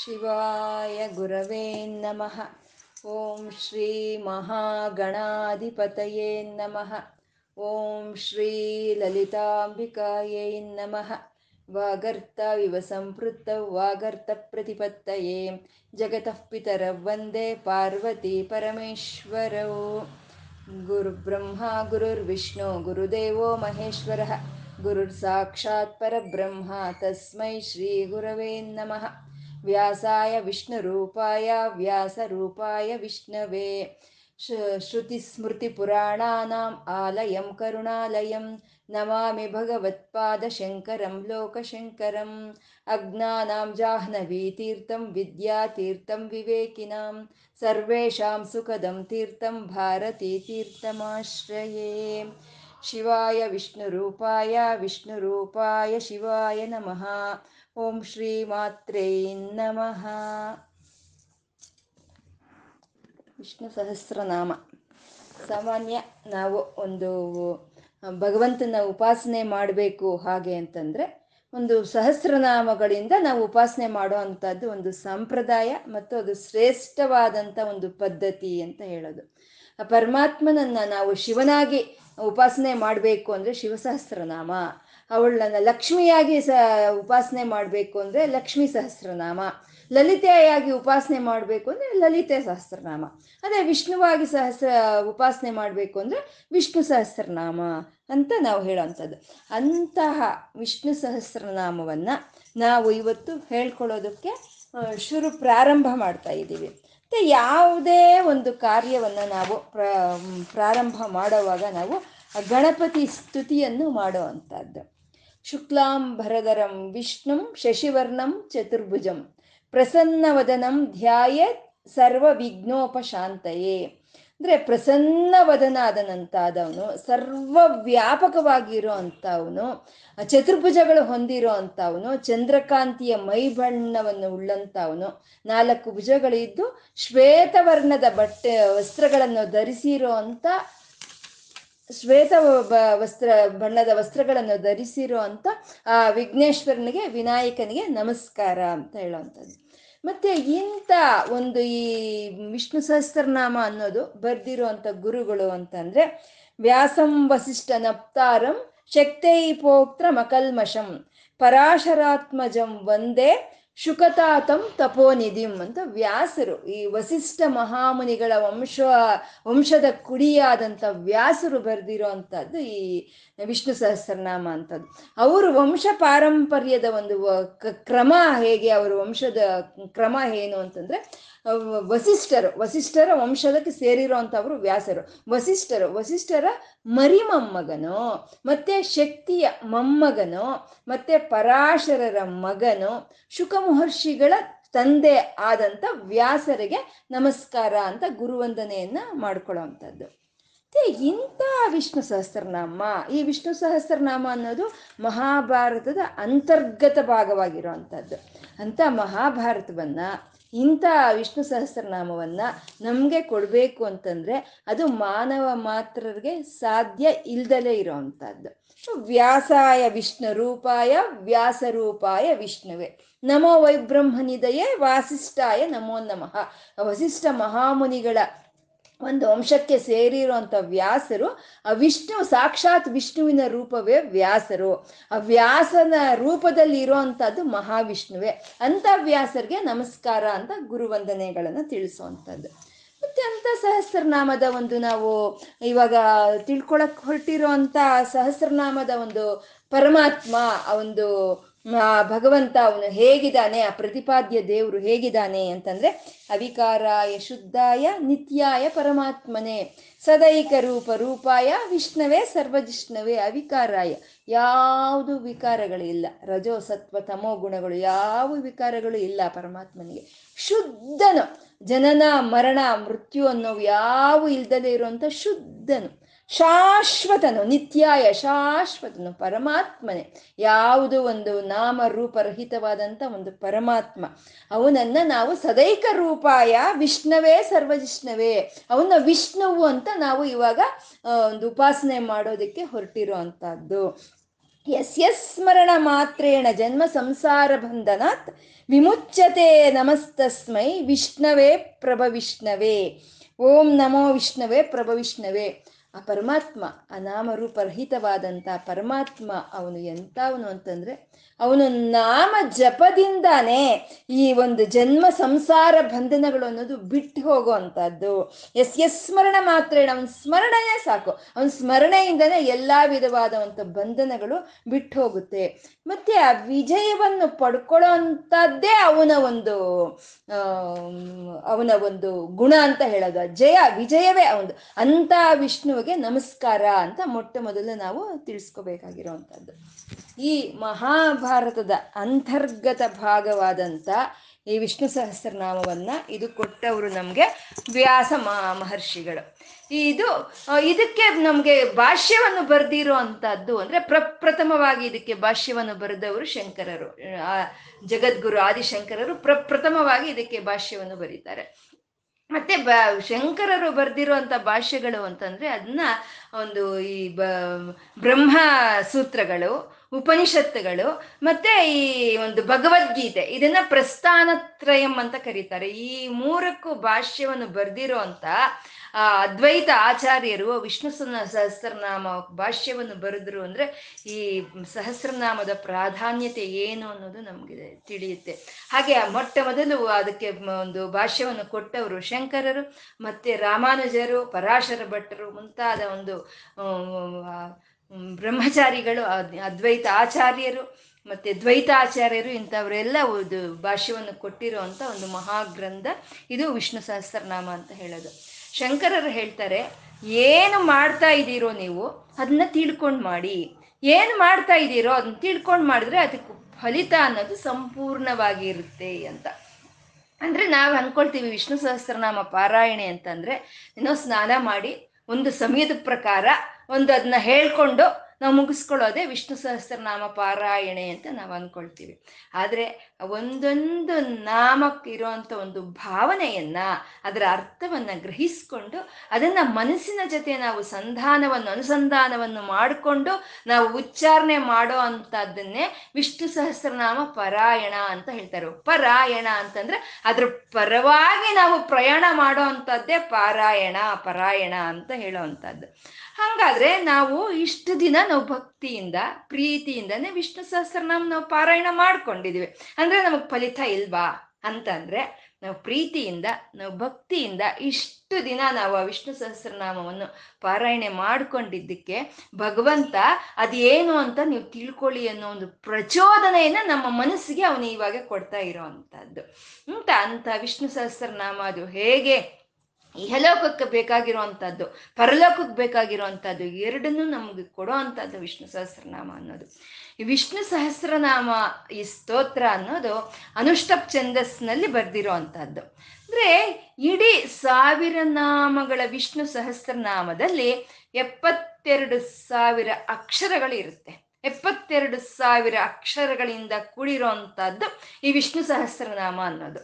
ಶಿವಾಯ ಗುರವೇ ನಮಃ. ಓಂ ಶ್ರೀ ಮಹಾಗಣಾಧಿಪತಯೇ ನಮಃ. ಓಂ ಶ್ರೀ ಲಲಿತಾಂಬಿಕಾಯೈ ನಮಃ. ವಾಗರ್ತಾವಿವ ಸಂಪೃತ್ತ ವಾಗರ್ತ ಪ್ರತಿಪತ್ತಯೇ ಜಗತಃ ಪಿತರೌ ವಂದೇ ಪಾರ್ವತಿ ಪರಮೇಶ್ವರೌ. ಗುರುರ್ಬ್ರಹ್ಮ ಗುರುರ್ವಿಷ್ಣು ಗುರುದೇವೋ ಮಹೇಶ್ವರಃ. ಗುರುರ್ ಸಾಕ್ಷಾತ್ ಪರಬ್ರಹ್ಮ ತಸ್ಮೈ ಶ್ರೀ ಗುರವೇ ನಮಃ. ವ್ಯಾಸಾಯ ವಿಷ್ಣುರೂಪಾಯ ವ್ಯಾಸರೂಪಾಯ ವಿಷ್ಣವೇ. ಶ್ರುತಿಸ್ಮೃತಿಪುರಾಣಾನಾಂ ಆಲಯಂ ಕರುಣಾಲಯಂ ನಮಾಮಿ ಭಗವತ್ಪಾದಶಂಕರಂ ಲೋಕಶಂಕರಂ. ಅಜ್ಞಾನಾಂ ಜಾಹ್ನವೀತೀರ್ಥಂ ವಿದ್ಯಾತೀರ್ಥಂ ವಿವೇಕಿನಾಂ ಸರ್ವೇಷಾಂ ಸುಖದಂ ತೀರ್ಥಂ ಭಾರತೀತೀರ್ಥಮಾಶ್ರಯೇ. ಶಿವಾಯ ವಿಷ್ಣುರೂಪಾಯ ವಿಷ್ಣುರೂಪಾಯ ಶಿವಾಯ ನಮಃ. ಓಂ ಶ್ರೀ ಮಾತ್ರೇ ನಮಃ. ವಿಷ್ಣು ಸಹಸ್ರನಾಮ ಸಾಮಾನ್ಯ ನಾವು ಒಂದು ಭಗವಂತನ ಉಪಾಸನೆ ಮಾಡಬೇಕು ಹಾಗೆ ಅಂತಂದರೆ ಒಂದು ಸಹಸ್ರನಾಮಗಳಿಂದ ನಾವು ಉಪಾಸನೆ ಮಾಡೋ ಅಂಥದ್ದು ಒಂದು ಸಂಪ್ರದಾಯ ಮತ್ತು ಅದು ಶ್ರೇಷ್ಠವಾದಂಥ ಒಂದು ಪದ್ಧತಿ ಅಂತ ಹೇಳೋದು. ಆ ಪರಮಾತ್ಮನನ್ನು ನಾವು ಶಿವನಾಗಿ ಉಪಾಸನೆ ಮಾಡಬೇಕು ಅಂದರೆ ಶಿವಸಹಸ್ರನಾಮ, ಅವಳನ್ನು ಲಕ್ಷ್ಮಿಯಾಗಿ ಉಪಾಸನೆ ಮಾಡಬೇಕು ಅಂದರೆ ಲಕ್ಷ್ಮೀ ಸಹಸ್ರನಾಮ, ಲಲಿತೆಯಾಗಿ ಉಪಾಸನೆ ಮಾಡಬೇಕು ಅಂದರೆ ಲಲಿತೆ ಸಹಸ್ರನಾಮ, ಅದೇ ವಿಷ್ಣುವಾಗಿ ಉಪಾಸನೆ ಮಾಡಬೇಕು ಅಂದರೆ ವಿಷ್ಣು ಸಹಸ್ರನಾಮ ಅಂತ ನಾವು ಹೇಳೋವಂಥದ್ದು. ಅಂತಹ ವಿಷ್ಣು ಸಹಸ್ರನಾಮವನ್ನು ನಾವು ಇವತ್ತು ಹೇಳ್ಕೊಳ್ಳೋದಕ್ಕೆ ಪ್ರಾರಂಭ ಮಾಡ್ತಾ ಇದ್ದೀವಿ. ಮತ್ತು ಯಾವುದೇ ಒಂದು ಕಾರ್ಯವನ್ನು ನಾವು ಪ್ರಾರಂಭ ಮಾಡುವಾಗ ನಾವು ಗಣಪತಿ ಸ್ತುತಿಯನ್ನು ಮಾಡೋ ಅಂಥದ್ದು. ಶುಕ್ಲಾಂ ಭರಧರಂ ವಿಷ್ಣುಂ ಶಶಿವರ್ಣಂ ಚತುರ್ಭುಜಂ ಪ್ರಸನ್ನವದನಂ ಧ್ಯಾಯೇತ್ ಸರ್ವ ವಿಘ್ನೋಪಶಾಂತಯೇ. ಅಂದರೆ ಪ್ರಸನ್ನವದನ ಆದನಂತಾದವನು, ಸರ್ವ ವ್ಯಾಪಕವಾಗಿರೋ ಅಂಥವನು, ಚತುರ್ಭುಜಗಳು ಹೊಂದಿರೋ ಅಂಥವನು, ಚಂದ್ರಕಾಂತಿಯ ಮೈ ಬಣ್ಣವನ್ನು ಉಳ್ಳಂಥವನು, 4 ಭುಜಗಳಿದ್ದು ಶ್ವೇತವರ್ಣದ ವಸ್ತ್ರಗಳನ್ನು ಧರಿಸಿರೋ ಅಂಥ, ಶ್ವೇತ ಬಣ್ಣದ ವಸ್ತ್ರಗಳನ್ನು ಧರಿಸಿರೋ ಅಂಥ ಆ ವಿಘ್ನೇಶ್ವರನಿಗೆ, ವಿನಾಯಕನಿಗೆ ನಮಸ್ಕಾರ ಅಂತ ಹೇಳೋವಂಥದ್ದು. ಮತ್ತು ಇಂಥ ಒಂದು ಈ ವಿಷ್ಣು ಸಹಸ್ರನಾಮ ಅನ್ನೋದು ಬರೆದಿರುವಂಥ ಗುರುಗಳು ಅಂತಂದರೆ ವ್ಯಾಸಂ ವಸಿಷ್ಠ ನಪ್ತಾರಂ ಶಕ್ತೈಪೋಕ್ತ್ರ ಮಕಲ್ಮಷಂ ಪರಾಶರಾತ್ಮಜಂ ವಂದೇ ಶುಕತಾತಂ ತಪೋನಿಧಿಂ ಅಂತ ವ್ಯಾಸರು, ಈ ವಸಿಷ್ಠ ಮಹಾಮುನಿಗಳ ವಂಶದ ಕುಡಿಯಾದಂಥ ವ್ಯಾಸರು ಬರೆದಿರೋ ಅಂಥದ್ದು ಈ ವಿಷ್ಣು ಸಹಸ್ರನಾಮ ಅಂಥದ್ದು. ಅವರು ವಂಶ ಪಾರಂಪರ್ಯದ ಒಂದು ಕ್ರಮ ಹೇಗೆ, ಅವರ ವಂಶದ ಕ್ರಮ ಏನು ಅಂತಂದರೆ ವಸಿಷ್ಠರ ವಂಶದಕ್ಕೆ ಸೇರಿರೋವಂಥವರು ವ್ಯಾಸರು. ವಸಿಷ್ಠರ ಮರಿ ಮೊಮ್ಮಗನು, ಮತ್ತೆ ಶಕ್ತಿಯ ಮೊಮ್ಮಗನು, ಮತ್ತೆ ಪರಾಶರರ ಮಗನು, ಶುಕಮಹರ್ಷಿಗಳ ತಂದೆ ಆದಂಥ ವ್ಯಾಸರಿಗೆ ನಮಸ್ಕಾರ ಅಂತ ಗುರುವಂದನೆಯನ್ನು ಮಾಡ್ಕೊಳ್ಳೋ ಅಂಥದ್ದು. ಇಂಥ ವಿಷ್ಣು ಸಹಸ್ರನಾಮ, ಈ ವಿಷ್ಣು ಸಹಸ್ರನಾಮ ಅನ್ನೋದು ಮಹಾಭಾರತದ ಅಂತರ್ಗತ ಭಾಗವಾಗಿರುವಂಥದ್ದು. ಅಂಥ ಮಹಾಭಾರತವನ್ನು, ಇಂಥ ವಿಷ್ಣು ಸಹಸ್ರನಾಮವನ್ನು ನಮಗೆ ಕೊಡಬೇಕು ಅಂತಂದರೆ ಅದು ಮಾನವ ಮಾತ್ರರಿಗೆ ಸಾಧ್ಯ ಇಲ್ದಲೇ ಇರೋವಂಥದ್ದು. ವ್ಯಾಸಾಯ ವಿಷ್ಣು ರೂಪಾಯ ವ್ಯಾಸರೂಪಾಯ ವಿಷ್ಣುವೇ ನಮೋ ವೈಬ್ರಹ್ಮನಿದಯೇ ವಾಸಿಷ್ಠಾಯ ನಮೋ ನಮಃ. ವಸಿಷ್ಠ ಮಹಾಮುನಿಗಳ ಒಂದು ವಂಶಕ್ಕೆ ಸೇರಿರುವಂಥ ವ್ಯಾಸರು, ಆ ವಿಷ್ಣು ಸಾಕ್ಷಾತ್ ವಿಷ್ಣುವಿನ ರೂಪವೇ ವ್ಯಾಸರು, ಆ ವ್ಯಾಸನ ರೂಪದಲ್ಲಿ ಇರೋವಂಥದ್ದು ಮಹಾವಿಷ್ಣುವೇ. ಅಂಥ ವ್ಯಾಸರಿಗೆ ನಮಸ್ಕಾರ ಅಂತ ಗುರುವಂದನೆಗಳನ್ನು ತಿಳಿಸುವಂಥದ್ದು. ಮತ್ತು ಅಂಥ ಸಹಸ್ರನಾಮದ ಒಂದು ನಾವು ಇವಾಗ ತಿಳ್ಕೊಳಕ್ಕೆ ಹೊರಟಿರೋ ಅಂಥ ಸಹಸ್ರನಾಮದ ಒಂದು ಪರಮಾತ್ಮ, ಆ ಒಂದು ಭಗವಂತ ಅವನು ಹೇಗಿದ್ದಾನೆ, ಆ ಪ್ರತಿಪಾದ್ಯ ದೇವರು ಹೇಗಿದ್ದಾನೆ ಅಂತಂದರೆ ಅವಿಕಾರಾಯ ಶುದ್ಧಾಯ ನಿತ್ಯಾಯ ಪರಮಾತ್ಮನೇ ಸದೈಕ ರೂಪಾಯ ವಿಷ್ಣುವೇ ಸರ್ವಜಿಷ್ಣುವೇ ಅವಿಕಾರಾಯ. ಯಾವುದು ವಿಕಾರಗಳು ಇಲ್ಲ, ರಜೋ ಸತ್ವ ತಮೋ ಗುಣಗಳು ಯಾವ ವಿಕಾರಗಳು ಇಲ್ಲ ಪರಮಾತ್ಮನಿಗೆ. ಶುದ್ಧನು, ಜನನ ಮರಣ ಮೃತ್ಯು ಅನ್ನೋ ಯಾವ ಇಲ್ದಲೇ ಇರುವಂಥ ಶುದ್ಧನು, ಶಾಶ್ವತನು, ನಿತ್ಯಾಯ ಶಾಶ್ವತನು ಪರಮಾತ್ಮನೇ. ಯಾವುದು ಒಂದು ನಾಮರೂಪರಹಿತವಾದಂಥ ಒಂದು ಪರಮಾತ್ಮ, ಅವನನ್ನು ನಾವು ಸದೈಕ ರೂಪಾಯ ವಿಷ್ಣುವೇ ಸರ್ವಜಿಷ್ಣುವೇ, ಅವನ ವಿಷ್ಣುವು ಅಂತ ನಾವು ಇವಾಗ ಒಂದು ಉಪಾಸನೆ ಮಾಡೋದಕ್ಕೆ ಹೊರಟಿರೋ ಅಂಥದ್ದು. ಯಸ್ಯ ಸ್ಮರಣ ಮಾತ್ರೇಣ ಜನ್ಮ ಸಂಸಾರ ಬಂಧನಾತ್ ವಿಮುಚ್ಯತೆ ನಮಸ್ತಸ್ಮೈ ವಿಷ್ಣವೇ ಪ್ರಭ ವಿಷ್ಣವೇ. ಓಂ ನಮೋ ವಿಷ್ಣವೇ ಪ್ರಭ ವಿಷ್ಣವೇ. ಆ ಪರಮಾತ್ಮ, ಆ ನಾಮರೂಪರಹಿತವಾದಂಥ ಪರಮಾತ್ಮ, ಅವನು ಎಂಥವನು ಅಂತಂದರೆ ಅವನು ನಾಮ ಜಪದಿಂದಾನೇ ಈ ಒಂದು ಜನ್ಮ ಸಂಸಾರ ಬಂಧನಗಳು ಅನ್ನೋದು ಬಿಟ್ಟು ಹೋಗೋ ಅಂಥದ್ದು. ಯಸ್ಯ ಸ್ಮರಣ ಮಾತ್ರೇಣ, ಅವನ ಸ್ಮರಣೆಯೇ ಸಾಕು, ಅವನ ಸ್ಮರಣೆಯಿಂದನೇ ಎಲ್ಲ ವಿಧವಾದಂಥ ಬಂಧನಗಳು ಬಿಟ್ಟು ಹೋಗುತ್ತೆ. ಮತ್ತು ಆ ವಿಜಯವನ್ನು ಪಡ್ಕೊಳ್ಳೋ ಅಂಥದ್ದೇ ಅವನ ಒಂದು ಗುಣ ಅಂತ ಹೇಳೋದು. ಜಯ ವಿಜಯವೇ ಅವನು. ಅಂಥ ವಿಷ್ಣು ನಮಸ್ಕಾರ ಅಂತ ಮೊಟ್ಟ ಮೊದಲು ನಾವು ತಿಳಿಸ್ಕೋಬೇಕಾಗಿರುವಂಥದ್ದು. ಈ ಮಹಾಭಾರತದ ಅಂತರ್ಗತ ಭಾಗವಾದಂಥ ಈ ವಿಷ್ಣು ಸಹಸ್ರನಾಮವನ್ನ ಇದು ಕೊಟ್ಟವರು ನಮಗೆ ವ್ಯಾಸ ಮಹರ್ಷಿಗಳು. ಇದು ಇದಕ್ಕೆ ನಮಗೆ ಭಾಷ್ಯವನ್ನು ಬರೆದಿರೋ ಅಂಥದ್ದು ಅಂದರೆ ಪ್ರಪ್ರಥಮವಾಗಿ ಇದಕ್ಕೆ ಭಾಷ್ಯವನ್ನು ಬರೆದವರು ಶಂಕರರು, ಜಗದ್ಗುರು ಆದಿಶಂಕರರು ಪ್ರಪ್ರಥಮವಾಗಿ ಇದಕ್ಕೆ ಭಾಷ್ಯವನ್ನು ಬರೀತಾರೆ. ಮತ್ತೆ ಶಂಕರರು ಬರೆದಿರುವಂಥ ಭಾಷೆಗಳು ಅಂತಂದರೆ ಅದನ್ನ ಒಂದು ಈ ಬ್ರಹ್ಮ ಸೂತ್ರಗಳು, ಉಪನಿಷತ್ತುಗಳು, ಮತ್ತೆ ಈ ಒಂದು ಭಗವದ್ಗೀತೆ, ಇದನ್ನ ಪ್ರಸ್ಥಾನತ್ರಯಂ ಅಂತ ಕರೀತಾರೆ. ಈ ಮೂರಕ್ಕೂ ಭಾಷ್ಯವನ್ನು ಬರೆದಿರೋ ಅಂತ ಅದ್ವೈತ ಆಚಾರ್ಯರು ವಿಷ್ಣು ಸಹಸ್ರನಾಮ ಭಾಷ್ಯವನ್ನು ಬರೆದ್ರು ಅಂದರೆ ಈ ಸಹಸ್ರನಾಮದ ಪ್ರಾಧಾನ್ಯತೆ ಏನು ಅನ್ನೋದು ನಮಗೆ ತಿಳಿಯುತ್ತೆ. ಹಾಗೆ ಮೊಟ್ಟ ಮೊದಲು ಅದಕ್ಕೆ ಒಂದು ಭಾಷ್ಯವನ್ನು ಕೊಟ್ಟವರು ಶಂಕರರು, ಮತ್ತೆ ರಾಮಾನುಜರು, ಪರಾಶರ ಭಟ್ಟರು ಮುಂತಾದ ಒಂದು ಬ್ರಹ್ಮಚಾರಿಗಳು, ಅದ್ವೈತ ಆಚಾರ್ಯರು ಮತ್ತು ದ್ವೈತಾಚಾರ್ಯರು, ಇಂಥವರೆಲ್ಲ ಒಂದು ಭಾಷ್ಯವನ್ನು ಕೊಟ್ಟಿರುವಂಥ ಒಂದು ಮಹಾಗ್ರಂಥ ಇದು ವಿಷ್ಣು ಸಹಸ್ರನಾಮ ಅಂತ ಹೇಳೋದು. ಶಂಕರರು ಹೇಳ್ತಾರೆ, ಏನು ಮಾಡ್ತಾ ಇದ್ದೀರೋ ನೀವು ಅದನ್ನ ತಿಳ್ಕೊಂಡು ಮಾಡಿ, ಏನು ಮಾಡ್ತಾ ಇದ್ದೀರೋ ಅದನ್ನ ತಿಳ್ಕೊಂಡು ಮಾಡಿದ್ರೆ ಅದಕ್ಕೆ ಫಲಿತ ಅನ್ನೋದು ಸಂಪೂರ್ಣವಾಗಿ ಇರುತ್ತೆ ಅಂತ. ಅಂದರೆ ನಾವು ಅಂದ್ಕೊಳ್ತೀವಿ ವಿಷ್ಣು ಸಹಸ್ರನಾಮ ಪಾರಾಯಣೆ ಅಂತಂದರೆ ಏನೋ ಸ್ನಾನ ಮಾಡಿ ಒಂದು ಸಮಯದ ಪ್ರಕಾರ ಒಂದು ಅದನ್ನ ಹೇಳ್ಕೊಂಡು ನಾವು ಮುಗಿಸ್ಕೊಳ್ಳೋದೇ ವಿಷ್ಣು ಸಹಸ್ರನಾಮ ಪಾರಾಯಣೆ ಅಂತ ನಾವು ಅಂದ್ಕೊಳ್ತೀವಿ. ಆದರೆ ಒಂದೊಂದು ನಾಮಕ್ಕಿರುವಂಥ ಒಂದು ಭಾವನೆಯನ್ನು, ಅದರ ಅರ್ಥವನ್ನು ಗ್ರಹಿಸಿಕೊಂಡು ಅದನ್ನು ಮನಸ್ಸಿನ ಜೊತೆ ನಾವು ಅನುಸಂಧಾನವನ್ನು ಮಾಡಿಕೊಂಡು ನಾವು ಉಚ್ಚಾರಣೆ ಮಾಡೋ ಅಂಥದ್ದನ್ನೇ ವಿಷ್ಣು ಸಹಸ್ರನಾಮ ಪಾರಾಯಣ ಅಂತ ಹೇಳ್ತಾರೆ. ಪಾರಾಯಣ ಅಂತಂದರೆ ಅದರ ಪರವಾಗಿ ನಾವು ಪ್ರಯಾಣ ಮಾಡೋ ಅಂಥದ್ದೇ ಪಾರಾಯಣ ಪಾರಾಯಣ ಅಂತ ಹೇಳೋವಂಥದ್ದು. ಹಾಗಾದರೆ ನಾವು ಇಷ್ಟು ದಿನ ನಾವು ಭಕ್ತಿಯಿಂದ ಪ್ರೀತಿಯಿಂದನೇ ವಿಷ್ಣು ಸಹಸ್ರನಾಮ ನಾವು ಪಾರಾಯಣ ಮಾಡ್ಕೊಂಡಿದೀವಿ ಅಂದ್ರೆ ನಮಗ್ ಫಲಿತ ಇಲ್ವಾ ಅಂತಂದ್ರೆ, ನಾವು ಪ್ರೀತಿಯಿಂದ ನಾವು ಭಕ್ತಿಯಿಂದ ಇಷ್ಟು ದಿನ ನಾವು ಆ ವಿಷ್ಣು ಸಹಸ್ರನಾಮವನ್ನು ಪಾರಾಯಣೆ ಮಾಡಿಕೊಂಡಿದ್ದಕ್ಕೆ ಭಗವಂತ ಅದೇನು ಅಂತ ನೀವು ತಿಳ್ಕೊಳ್ಳಿ ಅನ್ನೋ ಒಂದು ಪ್ರಚೋದನೆಯನ್ನು ನಮ್ಮ ಮನಸ್ಸಿಗೆ ಅವನು ಇವಾಗ ಕೊಡ್ತಾ ಇರೋ ಅಂಥದ್ದು. ಅಂತ ವಿಷ್ಣು ಸಹಸ್ರನಾಮ ಅದು ಹೇಗೆ ಇಹಲೋಕಕ್ಕೆ ಬೇಕಾಗಿರುವಂಥದ್ದು, ಪರಲೋಕಕ್ಕೆ ಬೇಕಾಗಿರುವಂಥದ್ದು, ಎರಡನ್ನೂ ನಮಗೆ ಕೊಡೋ ಅಂಥದ್ದು ವಿಷ್ಣು ಸಹಸ್ರನಾಮ ಅನ್ನೋದು. ಈ ವಿಷ್ಣು ಸಹಸ್ರನಾಮ ಈ ಸ್ತೋತ್ರ ಅನ್ನೋದು ಅನುಷ್ಟಪ್ ಛಂದಸ್ನಲ್ಲಿ ಬರೆದಿರೋ ಅಂಥದ್ದು. ಅಂದರೆ ಇಡೀ 1000 ನಾಮಗಳ ವಿಷ್ಣು ಸಹಸ್ರನಾಮದಲ್ಲಿ 72,000 ಅಕ್ಷರಗಳು ಇರುತ್ತೆ. 72,000 ಅಕ್ಷರಗಳಿಂದ ಕೂಡಿರೋ ಅಂಥದ್ದು ಈ ವಿಷ್ಣು ಸಹಸ್ರನಾಮ ಅನ್ನೋದು.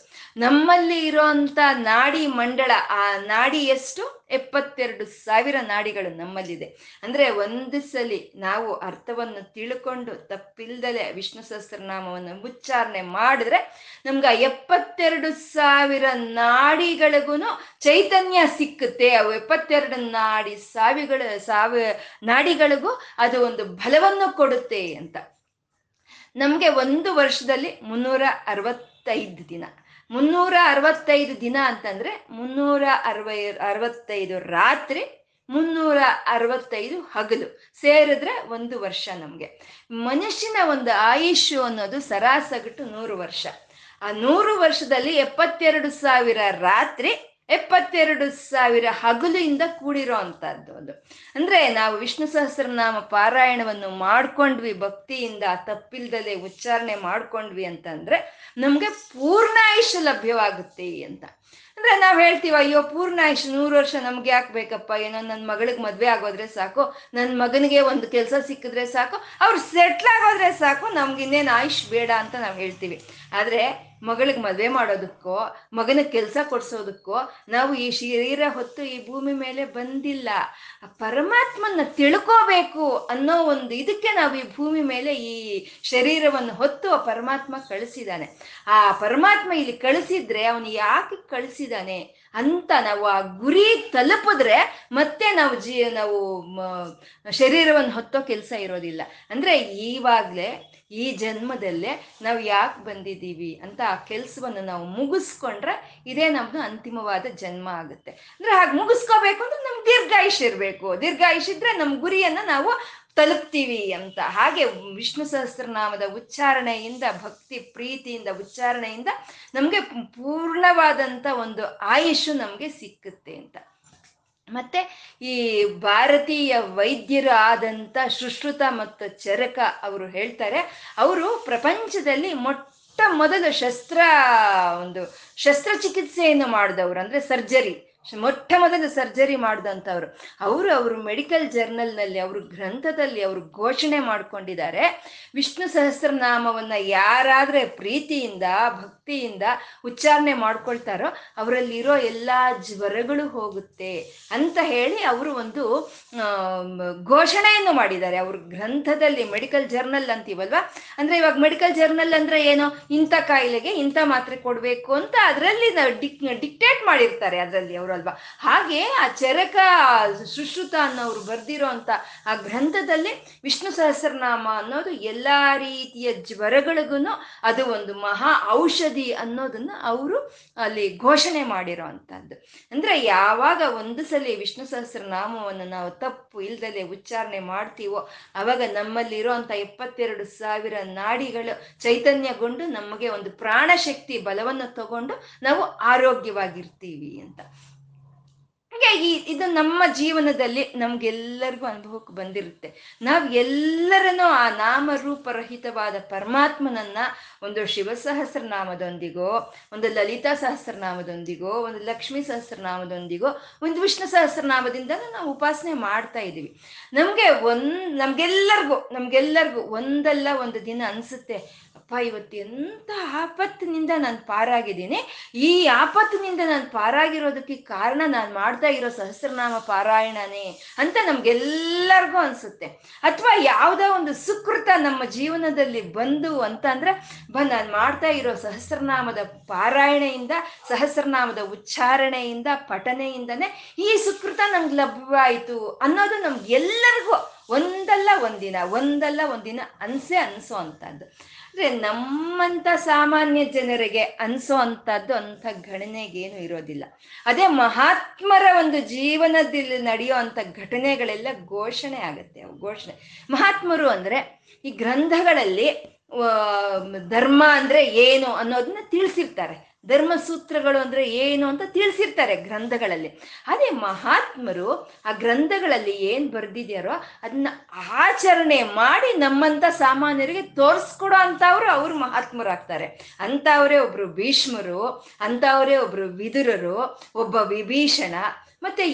ನಮ್ಮಲ್ಲಿ ಇರೋಂಥ ನಾಡಿ ಮಂಡಳ, ಆ ನಾಡಿ ಎಷ್ಟು? 72,000 ನಾಡಿಗಳು ನಮ್ಮಲ್ಲಿದೆ. ಅಂದರೆ ಒಂದು ಸಲ ನಾವು ಅರ್ಥವನ್ನು ತಿಳ್ಕೊಂಡು ತಪ್ಪಿಲ್ದಲೆ ವಿಷ್ಣು ಸಹಸ್ರನಾಮವನ್ನು ಉಚ್ಚಾರಣೆ ಮಾಡಿದ್ರೆ ನಮ್ಗೆ 72,000 ನಾಡಿಗಳಿಗೂ ಚೈತನ್ಯ ಸಿಕ್ಕುತ್ತೆ. ಅವು 72,000 ನಾಡಿಗಳಿಗೂ ಅದು ಒಂದು ಬಲವನ್ನು ಕೊಡುತ್ತೆ ಅಂತ. ನಮಗೆ ಒಂದು ವರ್ಷದಲ್ಲಿ 365 ದಿನ, 365 ದಿನ ಅಂತಂದ್ರೆ 365 ರಾತ್ರಿ, 365 ಹಗಲು ಸೇರಿದ್ರೆ ಒಂದು ವರ್ಷ. ನಮ್ಗೆ ಮನುಷ್ಯನ ಒಂದು ಆಯುಷ್ಯ ಅನ್ನೋದು ಸರಾಸಗಟ್ಟು 100 ವರ್ಷ. ಆ 100 ವರ್ಷದಲ್ಲಿ 72,000 ರಾತ್ರಿ, 72,000 ಹಗಲಿಂದ ಕೂಡಿರೋ ಅಂಥದ್ದು ಅದು. ಅಂದರೆ ನಾವು ವಿಷ್ಣು ಸಹಸ್ರನಾಮ ಪಾರಾಯಣವನ್ನು ಮಾಡಿಕೊಂಡ್ವಿ, ಭಕ್ತಿಯಿಂದ ತಪ್ಪಿಲ್ದಲೆ ಉಚ್ಚಾರಣೆ ಮಾಡಿಕೊಂಡ್ವಿ ಅಂತಂದರೆ ನಮಗೆ ಪೂರ್ಣಾಯುಷ್ಯ ಲಭ್ಯವಾಗುತ್ತೆ ಅಂತ. ಅಂದ್ರೆ ನಾವ್ ಹೇಳ್ತೀವ ಅಯ್ಯೋ ಪೂರ್ಣ ಇಷ್ಟು 100 ವರ್ಷ ನಮ್ಗೆ ಯಾಕೆ ಬೇಕಪ್ಪ, ಏನೋ ನನ್ನ ಮಗಳಿಗೆ ಮದ್ವೆ ಆಗೋದ್ರೆ ಸಾಕು, ನನ್ನ ಮಗನಿಗೆ ಒಂದು ಕೆಲಸ ಸಿಕ್ಕಿದ್ರೆ ಸಾಕು, ಅವ್ರು ಸೆಟ್ಲ್ ಆಗೋದ್ರೆ ಸಾಕು, ನಮ್ಗೆ ಇನ್ನೇನು ಆಯುಷ್ ಬೇಡ ಅಂತ ನಾವು ಹೇಳ್ತೀವಿ. ಆದ್ರೆ ಮಗಳಿಗೆ ಮದುವೆ ಮಾಡೋದಕ್ಕೋ ಮಗನ ಕೆಲಸ ಕೊಡಿಸೋದಕ್ಕೋ ನಾವು ಈ ಶರೀರ ಹೊತ್ತು ಈ ಭೂಮಿ ಮೇಲೆ ಬಂದಿಲ್ಲ. ಪರಮಾತ್ಮನ ತಿಳ್ಕೋಬೇಕು ಅನ್ನೋ ಒಂದು ಇದಕ್ಕೆ ನಾವು ಈ ಭೂಮಿ ಮೇಲೆ ಈ ಶರೀರವನ್ನು ಹೊತ್ತು ಆ ಪರಮಾತ್ಮ ಕಳಿಸಿದ್ದಾನೆ. ಆ ಪರಮಾತ್ಮ ಇಲ್ಲಿ ಕಳಿಸಿದ್ರೆ ಅವನು ಯಾಕೆ ಕಳಿಸಿದ್ದಾನೆ ಅಂತ ನಾವು ಆ ಗುರಿ ತಲುಪಿದ್ರೆ ಮತ್ತೆ ನಾವು ಶರೀರವನ್ನು ಹೊತ್ತೋ ಕೆಲಸ ಇರೋದಿಲ್ಲ. ಅಂದ್ರೆ ಈವಾಗ್ಲೇ ಈ ಜನ್ಮದಲ್ಲೇ ನಾವು ಯಾಕೆ ಬಂದಿದ್ದೀವಿ ಅಂತ ಆ ಕೆಲಸವನ್ನು ನಾವು ಮುಗಿಸ್ಕೊಂಡ್ರೆ ಇದೇ ನಮ್ದು ಅಂತಿಮವಾದ ಜನ್ಮ ಆಗುತ್ತೆ. ಅಂದ್ರೆ ಹಾಗೆ ಮುಗಿಸ್ಕೋಬೇಕು ಅಂದ್ರೆ ನಮ್ಗೆ ದೀರ್ಘಾಯುಷ್ ಇರಬೇಕು, ದೀರ್ಘಾಯುಷ್ ಇದ್ರೆ ನಮ್ಮ ಗುರಿಯನ್ನ ನಾವು ತಲುಪ್ತೀವಿ ಅಂತ. ಹಾಗೆ ವಿಷ್ಣು ಸಹಸ್ರನಾಮದ ಉಚ್ಚಾರಣೆಯಿಂದ, ಭಕ್ತಿ ಪ್ರೀತಿಯಿಂದ ಉಚ್ಚಾರಣೆಯಿಂದ ನಮ್ಗೆ ಪೂರ್ಣವಾದಂತ ಒಂದು ಆಯುಷು ನಮ್ಗೆ ಸಿಕ್ಕುತ್ತೆ ಅಂತ. ಮತ್ತೆ ಈ ಭಾರತೀಯ ವೈದ್ಯರು ಆದಂಥ ಸುಶ್ರುತ ಮತ್ತು ಚರಕ ಅವರು ಹೇಳ್ತಾರೆ, ಅವರು ಪ್ರಪಂಚದಲ್ಲಿ ಮೊದಲು ಶಸ್ತ್ರಚಿಕಿತ್ಸೆಯನ್ನು ಮಾಡಿದವರು, ಅಂದ್ರೆ ಸರ್ಜರಿ, ಮೊದಲು ಸರ್ಜರಿ ಮಾಡಿದಂಥವ್ರು ಅವರು. ಅವರು ಮೆಡಿಕಲ್ ಜರ್ನಲ್ನಲ್ಲಿ, ಅವರು ಗ್ರಂಥದಲ್ಲಿ ಅವರು ಘೋಷಣೆ ಮಾಡಿಕೊಂಡಿದ್ದಾರೆ, ವಿಷ್ಣು ಸಹಸ್ರನಾಮವನ್ನ ಯಾರಾದ್ರೆ ಪ್ರೀತಿಯಿಂದ ಭಕ್ತಿಯಿಂದ ಉಚ್ಚಾರಣೆ ಮಾಡ್ಕೊಳ್ತಾರೋ ಅವರಲ್ಲಿರೋ ಎಲ್ಲ ಜ್ವರಗಳು ಹೋಗುತ್ತೆ ಅಂತ ಹೇಳಿ ಅವರು ಒಂದು ಘೋಷಣೆಯನ್ನು ಮಾಡಿದ್ದಾರೆ ಅವ್ರ ಗ್ರಂಥದಲ್ಲಿ, ಮೆಡಿಕಲ್ ಜರ್ನಲ್ ಅಂತೀವಲ್ವಾ. ಅಂದ್ರೆ ಇವಾಗ ಮೆಡಿಕಲ್ ಜರ್ನಲ್ ಅಂದ್ರೆ ಏನೋ, ಇಂಥ ಕಾಯಿಲೆಗೆ ಇಂಥ ಮಾತ್ರೆ ಕೊಡಬೇಕು ಅಂತ ಅದರಲ್ಲಿ ನಾವು ಡಿಕ್ಟೇಟ್ ಮಾಡಿರ್ತಾರೆ ಅದರಲ್ಲಿ ಅವರು. ಹಾಗೆ ಆ ಚರಕ ಸುಶ್ರುತ ಅನ್ನೋರು ಬರ್ದಿರೋ ಅಂತ ಆ ಗ್ರಂಥದಲ್ಲಿ ವಿಷ್ಣು ಸಹಸ್ರನಾಮ ಅನ್ನೋದು ಎಲ್ಲಾ ರೀತಿಯ ಜ್ವರಗಳಿಗೂ ಅದು ಒಂದು ಮಹಾ ಔಷಧಿ ಅನ್ನೋದನ್ನ ಅವರು ಅಲ್ಲಿ ಘೋಷಣೆ ಮಾಡಿರೋ ಅಂತದ್ದು. ಅಂದ್ರೆ ಯಾವಾಗ ಒಂದು ಸಲ ವಿಷ್ಣು ಸಹಸ್ರನಾಮವನ್ನು ನಾವು ತಪ್ಪು ಇಲ್ದಲೆ ಉಚ್ಚಾರಣೆ ಮಾಡ್ತೀವೋ ಅವಾಗ ನಮ್ಮಲ್ಲಿರೋ ಅಂತ 72,000 ನಾಡಿಗಳು ಚೈತನ್ಯಗೊಂಡು ನಮಗೆ ಒಂದು ಪ್ರಾಣ ಶಕ್ತಿ ಬಲವನ್ನು ತಗೊಂಡು ನಾವು ಆರೋಗ್ಯವಾಗಿರ್ತೀವಿ ಅಂತ. ಹಾಗಾಗಿ ಇದು ನಮ್ಮ ಜೀವನದಲ್ಲಿ ನಮ್ಗೆಲ್ಲರಿಗೂ ಅನುಭವಕ್ಕೆ ಬಂದಿರುತ್ತೆ. ನಾವು ಎಲ್ಲರನ್ನೂ ಆ ನಾಮರೂಪರಹಿತವಾದ ಪರಮಾತ್ಮನನ್ನ ಒಂದು ಶಿವಸಹಸ್ರನಾಮದೊಂದಿಗೋ, ಒಂದು ಲಲಿತಾ ಸಹಸ್ರನಾಮದೊಂದಿಗೋ, ಒಂದು ಲಕ್ಷ್ಮೀ ಸಹಸ್ರನಾಮದೊಂದಿಗೋ, ಒಂದು ವಿಷ್ಣು ಸಹಸ್ರನಾಮದಿಂದ ನಾವು ಉಪಾಸನೆ ಮಾಡ್ತಾ ಇದ್ದೀವಿ. ನಮಗೆಲ್ಲರಿಗೂ ಒಂದಲ್ಲ ಒಂದು ದಿನ ಅನಿಸುತ್ತೆ, ಅಪ್ಪ ಇವತ್ತು ಎಂಥ ಆಪತ್ತಿನಿಂದ ನಾನು ಪಾರಾಗಿದ್ದೀನಿ, ಈ ಆಪತ್ತಿನಿಂದ ನಾನು ಪಾರಾಗಿರೋದಕ್ಕೆ ಕಾರಣ ನಾನು ಮಾಡ್ತಾ ಇರೋ ಸಹಸ್ರನಾಮ ಪಾರಾಯಣನೇ ಅಂತ ನಮ್ಗೆಲ್ಲರಿಗೂ ಅನ್ಸುತ್ತೆ. ಅಥವಾ ಯಾವುದೋ ಒಂದು ಸುಕೃತ ನಮ್ಮ ಜೀವನದಲ್ಲಿ ಬಂದು ಅಂತ ಅಂದ್ರೆ, ನಾನು ಮಾಡ್ತಾ ಇರೋ ಸಹಸ್ರನಾಮದ ಪಾರಾಯಣೆಯಿಂದ, ಸಹಸ್ರನಾಮದ ಉಚ್ಚಾರಣೆಯಿಂದ, ಪಠನೆಯಿಂದನೇ ಈ ಸುಕೃತ ನಮ್ಗೆ ಲಭ್ಯವಾಯಿತು ಅನ್ನೋದು ನಮ್ಗೆಲ್ಲರಿಗೂ ಒಂದಲ್ಲ ಒಂದಿನ ಅನ್ಸೋ ಅಂತದ್ದು. ಅಂದ್ರೆ ನಮ್ಮಂತ ಸಾಮಾನ್ಯ ಜನರಿಗೆ ಅನ್ಸೋ ಅಂತದ್ದು ಅಂಥ ಘಟನೆಗೇನು ಇರೋದಿಲ್ಲ. ಅದೇ ಮಹಾತ್ಮರ ಒಂದು ಜೀವನದಲ್ಲಿ ನಡೆಯೋ ಅಂಥ ಘಟನೆಗಳೆಲ್ಲ ಘೋಷಣೆ ಆಗುತ್ತೆ. ಘೋಷಣೆ ಮಹಾತ್ಮರು ಅಂದ್ರೆ ಈ ಗ್ರಂಥಗಳಲ್ಲಿ ಧರ್ಮ ಅಂದ್ರೆ ಏನು ಅನ್ನೋದನ್ನ ತಿಳಿಸಿರ್ತಾರೆ, ಧರ್ಮಸೂತ್ರಗಳು ಅಂದ್ರೆ ಏನು ಅಂತ ತಿಳಿಸಿರ್ತಾರೆ ಗ್ರಂಥಗಳಲ್ಲಿ. ಅದೇ ಮಹಾತ್ಮರು ಆ ಗ್ರಂಥಗಳಲ್ಲಿ ಏನ್ ಬರ್ದಿದ್ಯಾರೋ ಅದನ್ನ ಆಚರಣೆ ಮಾಡಿ ನಮ್ಮಂತ ಸಾಮಾನ್ಯರಿಗೆ ತೋರಿಸ್ಕೊಡೋ ಅಂತವ್ರು ಅವ್ರು ಮಹಾತ್ಮರಾಗ್ತಾರೆ. ಅಂತವರೇ ಒಬ್ರು ಭೀಷ್ಮರು, ಅಂತವರೇ ಒಬ್ರು ವಿದುರರು, ಒಬ್ಬ ವಿಭೀಷಣ, ಮತ್ತೆ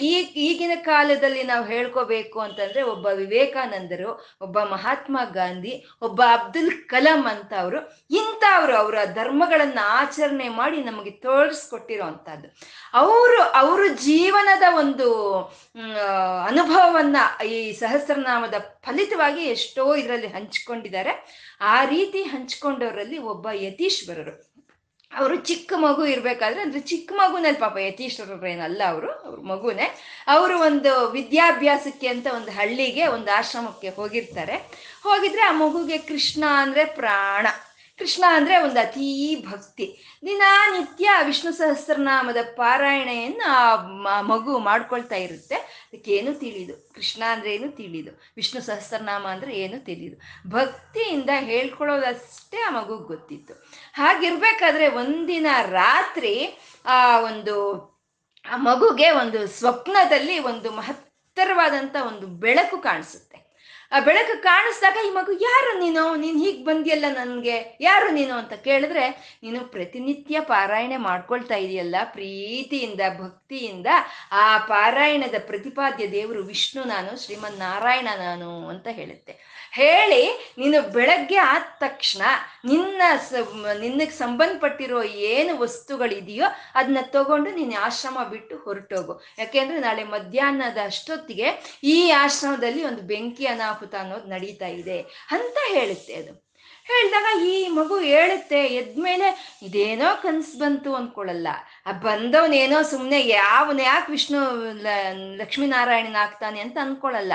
ಈಗಿನ ಕಾಲದಲ್ಲಿ ನಾವು ಹೇಳ್ಕೋಬೇಕು ಅಂತಂದ್ರೆ ಒಬ್ಬ ವಿವೇಕಾನಂದರು, ಒಬ್ಬ ಮಹಾತ್ಮ ಗಾಂಧಿ, ಒಬ್ಬ ಅಬ್ದುಲ್ ಕಲಾಂ ಅಂತ ಅವರು. ಇಂಥವ್ರು ಅವರ ಧರ್ಮಗಳನ್ನ ಆಚರಣೆ ಮಾಡಿ ನಮಗೆ ತೋರಿಸ್ಕೊಟ್ಟಿರೋ ಅಂತದ್ದು. ಅವ್ರ ಜೀವನದ ಒಂದು ಅನುಭವವನ್ನ ಈ ಸಹಸ್ರನಾಮದ ಫಲಿತವಾಗಿ ಎಷ್ಟೋ ಇದರಲ್ಲಿ ಹಂಚಿಕೊಂಡಿದ್ದಾರೆ. ಆ ರೀತಿ ಹಂಚ್ಕೊಂಡವರಲ್ಲಿ ಒಬ್ಬ ಯತೀಶ್ವರರು. ಅವರು ಚಿಕ್ಕ ಮಗು ಇರಬೇಕಾದ್ರೆ, ಅಂದರೆ ಚಿಕ್ಕ ಮಗುನಲ್ಲಿ ಪಾಪ ಯತೀಶ್ವರರೇನಲ್ಲ ಅವರು, ಅವ್ರ ಮಗುನೇ, ಅವರು ಒಂದು ವಿದ್ಯಾಭ್ಯಾಸಕ್ಕೆ ಅಂತ ಒಂದು ಹಳ್ಳಿಗೆ ಒಂದು ಆಶ್ರಮಕ್ಕೆ ಹೋಗಿರ್ತಾರೆ. ಹೋಗಿದ್ರೆ ಆ ಮಗುಗೆ ಕೃಷ್ಣ ಅಂದರೆ ಪ್ರಾಣ, ಕೃಷ್ಣ ಅಂದರೆ ಒಂದು ಅತೀ ಭಕ್ತಿ. ದಿನನಿತ್ಯ ವಿಷ್ಣು ಸಹಸ್ರನಾಮದ ಪಾರಾಯಣೆಯನ್ನು ಆ ಮಗು ಮಾಡ್ಕೊಳ್ತಾ ಇರುತ್ತೆ. ಅದಕ್ಕೇನು ತಿಳಿದು, ಕೃಷ್ಣ ಅಂದರೆ ಏನು ತಿಳಿದು, ವಿಷ್ಣು ಸಹಸ್ರನಾಮ ಅಂದರೆ ಏನು ತಿಳಿದು, ಭಕ್ತಿಯಿಂದ ಹೇಳ್ಕೊಳ್ಳೋದಷ್ಟೇ ಆ ಮಗುಗೆ ಗೊತ್ತಿತ್ತು. ಹಾಗಿರ್ಬೇಕಾದ್ರೆ ಒಂದಿನ ರಾತ್ರಿ ಆ ಮಗುಗೆ ಒಂದು ಸ್ವಪ್ನದಲ್ಲಿ ಒಂದು ಮಹತ್ತರವಾದಂಥ ಒಂದು ಬೆಳಕು ಕಾಣಿಸುತ್ತೆ. ಆ ಬೆಳಕು ಕಾಣಿಸ್ದಾಗ ಈ ಮಗು, ಯಾರು ನೀನು, ನೀನು ಹೀಗೆ ಬಂದಿಯಲ್ಲ, ನನಗೆ ಯಾರು ನೀನು ಅಂತ ಕೇಳಿದ್ರೆ, ನೀನು ಪ್ರತಿನಿತ್ಯ ಪಾರಾಯಣೆ ಮಾಡ್ಕೊಳ್ತಾ ಇದೆಯಲ್ಲ ಪ್ರೀತಿಯಿಂದ ಭಕ್ತಿಯಿಂದ, ಆ ಪಾರಾಯಣದ ಪ್ರತಿಪಾದ್ಯ ದೇವರು ವಿಷ್ಣು ನಾನು, ಶ್ರೀಮನ್ನಾರಾಯಣ ನಾನು ಅಂತ ಹೇಳುತ್ತೆ. ಹೇಳಿ ನೀನು ಬೆಳಗ್ಗೆ ಆದ ತಕ್ಷಣ ನಿನ್ನಗೆ ಸಂಬಂಧಪಟ್ಟಿರೋ ಏನು ವಸ್ತುಗಳಿದೆಯೋ ಅದನ್ನ ತಗೊಂಡು ನೀನು ಆಶ್ರಮ ಬಿಟ್ಟು ಹೊರಟೋಗು. ಯಾಕೆಂದ್ರೆ ನಾಳೆ ಮಧ್ಯಾಹ್ನದ ಅಷ್ಟೊತ್ತಿಗೆ ಈ ಆಶ್ರಮದಲ್ಲಿ ಒಂದು ಬೆಂಕಿ ಅನಾಹುತ ಅನ್ನೋದು ನಡೀತಾ ಇದೆ ಅಂತ ಹೇಳುತ್ತೆ. ಅದು ಹೇಳಿದಾಗ ಈ ಮಗು ಹೇಳುತ್ತೆ, ಎದ್ಮೇಲೆ ಇದೇನೋ ಕನಸು ಬಂತು ಅಂದ್ಕೊಳ್ಳಲ್ಲ. ಆ ಬಂದವನೇನೋ ಸುಮ್ಮನೆ ಯಾಕೆ ವಿಷ್ಣು ಲಕ್ಷ್ಮೀನಾರಾಯಣನ ಆಗ್ತಾನೆ ಅಂತ ಅಂದ್ಕೊಳ್ಳಲ್ಲ,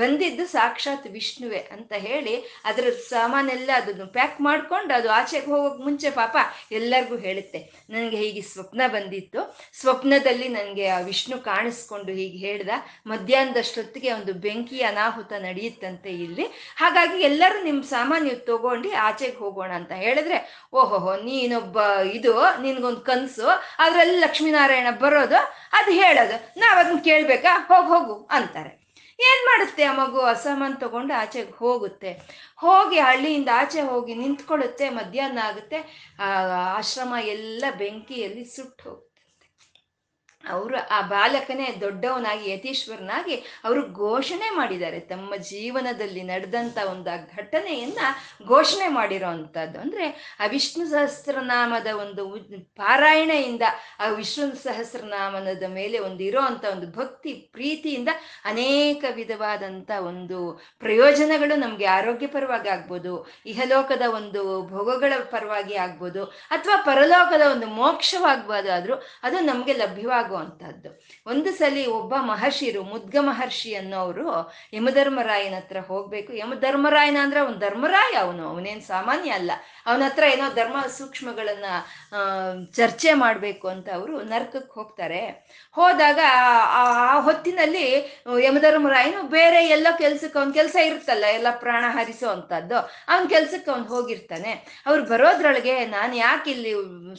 ಬಂದಿದ್ದು ಸಾಕ್ಷಾತ್ ವಿಷ್ಣುವೆ ಅಂತ ಹೇಳಿ ಅದರ ಸಾಮಾನೆಲ್ಲ ಅದನ್ನು ಪ್ಯಾಕ್ ಮಾಡ್ಕೊಂಡು ಅದು ಆಚೆಗೆ ಹೋಗೋಕೆ ಮುಂಚೆ ಪಾಪ ಎಲ್ಲರಿಗೂ ಹೇಳುತ್ತೆ, ನನಗೆ ಹೀಗೆ ಸ್ವಪ್ನ ಬಂದಿತ್ತು, ಸ್ವಪ್ನದಲ್ಲಿ ನನಗೆ ಆ ವಿಷ್ಣು ಕಾಣಿಸ್ಕೊಂಡು ಹೀಗೆ ಹೇಳ್ದ, ಮಧ್ಯಾಹ್ನದಷ್ಟೊತ್ತಿಗೆ ಒಂದು ಬೆಂಕಿ ಅನಾಹುತ ನಡೆಯುತ್ತಂತೆ ಇಲ್ಲಿ, ಹಾಗಾಗಿ ಎಲ್ಲರೂ ನಿಮ್ಮ ಸಾಮಾನು ನೀವು ತಗೊಂಡು ಆಚೆಗೆ ಹೋಗೋಣ ಅಂತ ಹೇಳಿದ್ರೆ, ಓಹೋಹೋ ನೀನೊಬ್ಬ ಇದು, ನಿನ್ಗೊಂದು ಕನಸು, ಅದರಲ್ಲಿ ಲಕ್ಷ್ಮೀನಾರಾಯಣ ಬರೋದು, ಅದು ಹೇಳೋದು, ನಾವು ಅದನ್ನ ಕೇಳಬೇಕಾ, ಹೋಗು ಅಂತಾರೆ. ಏನ್ ಮಾಡುತ್ತೆ ಆ ಮಗು, ಅಸಾಮಾನ್ ತಗೊಂಡು ಆಚೆಗೆ ಹೋಗುತ್ತೆ. ಹೋಗಿ ಹಳ್ಳಿಯಿಂದ ಆಚೆ ಹೋಗಿ ನಿಂತ್ಕೊಳ್ಳುತ್ತೆ. ಮಧ್ಯಾಹ್ನ ಆಗುತ್ತೆ, ಆಶ್ರಮ ಎಲ್ಲ ಬೆಂಕಿಯಲ್ಲಿ ಸುಟ್ಟು ಹೋಗುತ್ತೆ. ಅವರು ಆ ಬಾಲಕನೇ ದೊಡ್ಡವನಾಗಿ ಯತೀಶ್ವರನಾಗಿ ಅವರು ಘೋಷಣೆ ಮಾಡಿದ್ದಾರೆ, ತಮ್ಮ ಜೀವನದಲ್ಲಿ ನಡೆದಂಥ ಒಂದು ಘಟನೆಯನ್ನ ಘೋಷಣೆ ಮಾಡಿರೋ ಅಂಥದ್ದು. ಅಂದರೆ ಆ ವಿಷ್ಣು ಸಹಸ್ರನಾಮದ ಒಂದು ಪಾರಾಯಣೆಯಿಂದ, ಆ ವಿಷ್ಣು ಸಹಸ್ರನಾಮದ ಮೇಲೆ ಒಂದು ಇರೋ ಅಂಥ ಒಂದು ಭಕ್ತಿ ಪ್ರೀತಿಯಿಂದ ಅನೇಕ ವಿಧವಾದಂಥ ಒಂದು ಪ್ರಯೋಜನಗಳು ನಮಗೆ ಆರೋಗ್ಯ ಪರವಾಗಿ ಆಗ್ಬೋದು, ಇಹಲೋಕದ ಒಂದು ಭೋಗಗಳ ಪರವಾಗಿ ಆಗ್ಬೋದು, ಅಥವಾ ಪರಲೋಕದ ಒಂದು ಮೋಕ್ಷವಾಗ್ಬೋದಾದ್ರೂ ಅದು ನಮಗೆ ಲಭ್ಯವಾಗುತ್ತೆ. ಒಂದು ಸಲಿ ಒಬ್ಬ ಮಹರ್ಷಿರು, ಮುದ್ಗ ಮಹರ್ಷಿ ಅನ್ನೋರು, ಯಮಧರ್ಮರಾಯನ ಹತ್ರ ಹೋಗ್ಬೇಕು. ಯಮಧರ್ಮರಾಯನ ಅಂದ್ರೆ ಅವನ ಧರ್ಮರಾಯ, ಅವನೇನು ಸಾಮಾನ್ಯ ಅಲ್ಲ. ಅವನ ಹತ್ರ ಏನೋ ಧರ್ಮ ಸೂಕ್ಷ್ಮಗಳನ್ನ ಚರ್ಚೆ ಮಾಡ್ಬೇಕು ಅಂತ ಅವರು ನರ್ಕಕ್ಕೆ ಹೋಗ್ತಾರೆ. ಹೋದಾಗ ಆ ಹೊತ್ತಿನಲ್ಲಿ ಯಮಧರ್ಮರಾಯನು ಬೇರೆ ಎಲ್ಲ ಕೆಲ್ಸಕ್ಕೆ, ಅವನ ಕೆಲಸ ಇರುತ್ತಲ್ಲ ಎಲ್ಲ ಪ್ರಾಣ ಹರಿಸೋ ಅಂತದ್ದು, ಅವನ ಕೆಲ್ಸಕ್ಕೆ ಅವನು ಹೋಗಿರ್ತಾನೆ. ಅವ್ರು ಬರೋದ್ರೊಳಗೆ ನಾನು ಯಾಕೆ ಇಲ್ಲಿ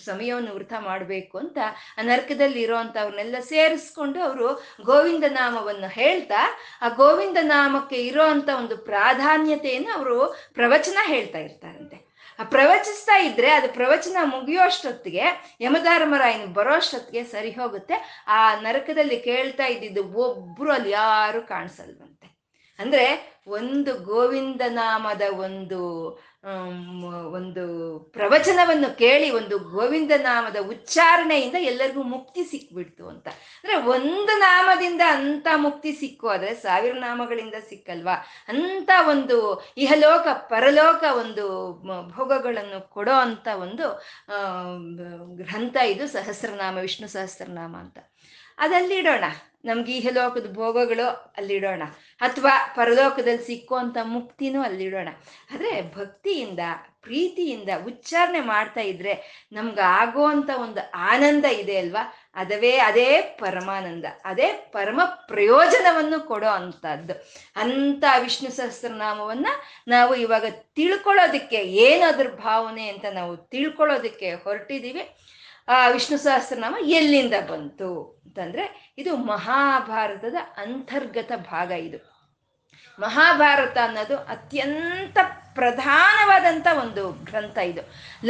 ಸಮಯವನ್ನು ವೃಥ ಮಾಡಬೇಕು ಅಂತ ಆ ನರ್ಕದಲ್ಲಿ ಇರೋ ಅವ್ರನ್ನೆಲ್ಲ ಸೇರಿಸ್ಕೊಂಡು ಅವರು ಗೋವಿಂದ ನಾಮವನ್ನು ಹೇಳ್ತಾ, ಆ ಗೋವಿಂದ ನಾಮಕ್ಕೆ ಇರೋ ಅಂತ ಒಂದು ಪ್ರಾಧಾನ್ಯತೆಯನ್ನು ಅವರು ಪ್ರವಚನ ಹೇಳ್ತಾ ಇರ್ತಾರಂತೆ. ಆ ಪ್ರವಚಿಸ್ತಾ ಇದ್ರೆ ಅದು ಪ್ರವಚನ ಮುಗಿಯೋಷ್ಟೊತ್ತಿಗೆ, ಯಮಧರ್ಮರಾಯನ ಬರೋಷ್ಟೊತ್ತಿಗೆ ಸರಿ ಹೋಗುತ್ತೆ. ಆ ನರಕದಲ್ಲಿ ಕೇಳ್ತಾ ಇದ್ದಿದ್ದು ಒಬ್ರು ಅಲ್ಲಿ ಯಾರು ಕಾಣಿಸಲ್ವಂತೆ. ಅಂದ್ರೆ ಒಂದು ಗೋವಿಂದ ನಾಮದ ಒಂದು ಪ್ರವಚನವನ್ನು ಕೇಳಿ, ಒಂದು ಗೋವಿಂದ ನಾಮದ ಉಚ್ಚಾರಣೆಯಿಂದ ಎಲ್ಲರಿಗೂ ಮುಕ್ತಿ ಸಿಕ್ಬಿಡ್ತು ಅಂತ. ಅಂದರೆ ಒಂದು ನಾಮದಿಂದ ಅಂಥ ಮುಕ್ತಿ ಸಿಕ್ಕೋದ್ರೆ ಸಾವಿರ ನಾಮಗಳಿಂದ ಸಿಕ್ಕಲ್ವಾ? ಅಂಥ ಒಂದು ಇಹಲೋಕ ಪರಲೋಕ ಒಂದು ಭೋಗಗಳನ್ನು ಕೊಡೋ ಅಂಥ ಒಂದು ಗ್ರಂಥ ಇದು ಸಹಸ್ರನಾಮ, ವಿಷ್ಣು ಸಹಸ್ರನಾಮ ಅಂತ. ಅದಲ್ಲಿಡೋಣ, ನಮ್ಗೆ ಇಹಲೋಕದ ಭೋಗಗಳು ಅಲ್ಲಿಡೋಣ, ಅಥವಾ ಪರಲೋಕದಲ್ಲಿ ಸಿಕ್ಕುವಂಥ ಮುಕ್ತಿನೂ ಅಲ್ಲಿಡೋಣ. ಆದರೆ ಭಕ್ತಿಯಿಂದ ಪ್ರೀತಿಯಿಂದ ಉಚ್ಚಾರಣೆ ಮಾಡ್ತಾ ಇದ್ರೆ ನಮ್ಗೆ ಆಗೋವಂಥ ಒಂದು ಆನಂದ ಇದೆ ಅಲ್ವಾ, ಅದೇ ಪರಮಾನಂದ, ಅದೇ ಪರಮ ಪ್ರಯೋಜನವನ್ನು ಕೊಡೋ ಅಂಥದ್ದು. ಅಂಥ ವಿಷ್ಣು ಸಹಸ್ರನಾಮವನ್ನು ನಾವು ಇವಾಗ ತಿಳ್ಕೊಳ್ಳೋದಕ್ಕೆ, ಏನದ್ರ ಭಾವನೆ ಅಂತ ನಾವು ತಿಳ್ಕೊಳ್ಳೋದಕ್ಕೆ ಹೊರಟಿದ್ದೀವಿ. ಆ ವಿಷ್ಣು ಸಹಸ್ರನಾಮ ಎಲ್ಲಿಂದ ಬಂತು ಅಂತಂದ್ರೆ, ಇದು ಮಹಾಭಾರತದ ಅಂತರ್ಗತ ಭಾಗ. ಇದು ಮಹಾಭಾರತ ಅನ್ನೋದು ಅತ್ಯಂತ ಪ್ರಧಾನವಾದಂಥ ಒಂದು ಗ್ರಂಥ. ಇದು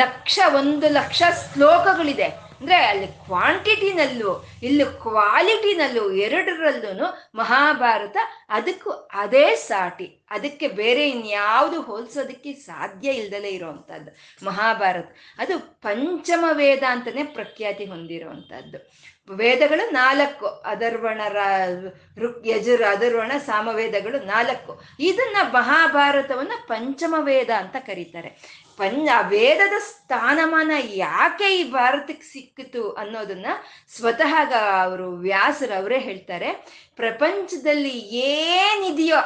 1,00,000 ಶ್ಲೋಕಗಳಿದೆ. ಅಂದರೆ ಅಲ್ಲಿ ಕ್ವಾಂಟಿಟಿನಲ್ಲೂ ಇಲ್ಲಿ ಕ್ವಾಲಿಟಿನಲ್ಲೂ ಎರಡರಲ್ಲೂ ಮಹಾಭಾರತ ಅದಕ್ಕೂ ಅದೇ ಸಾಟಿ. ಅದಕ್ಕೆ ಬೇರೆ ಇನ್ಯಾವುದು ಹೋಲಿಸೋದಕ್ಕೆ ಸಾಧ್ಯ ಇಲ್ದಲೇ ಇರೋವಂಥದ್ದು ಮಹಾಭಾರತ. ಅದು ಪಂಚಮ ವೇದ ಅಂತಲೇ ಪ್ರಖ್ಯಾತಿ ಹೊಂದಿರುವಂಥದ್ದು. ವೇದಗಳು 4, ಅಥರ್ವಣ, ಯಜುರ್, ಅಥರ್ವಣ, ಸಾಮವೇದಗಳು 4. ಇದನ್ನ ಮಹಾಭಾರತವನ್ನು ಪಂಚಮ ವೇದ ಅಂತ ಕರೀತಾರೆ. ಆ ವೇದದ ಸ್ಥಾನಮಾನ ಯಾಕೆ ಈ ಭಾರತಕ್ಕೆ ಸಿಕ್ಕಿತು ಅನ್ನೋದನ್ನ ಸ್ವತಃ ಅವರು ವ್ಯಾಸರು ಅವರೇ ಹೇಳ್ತಾರೆ. ಪ್ರಪಂಚದಲ್ಲಿ ಏನಿದೆಯೋ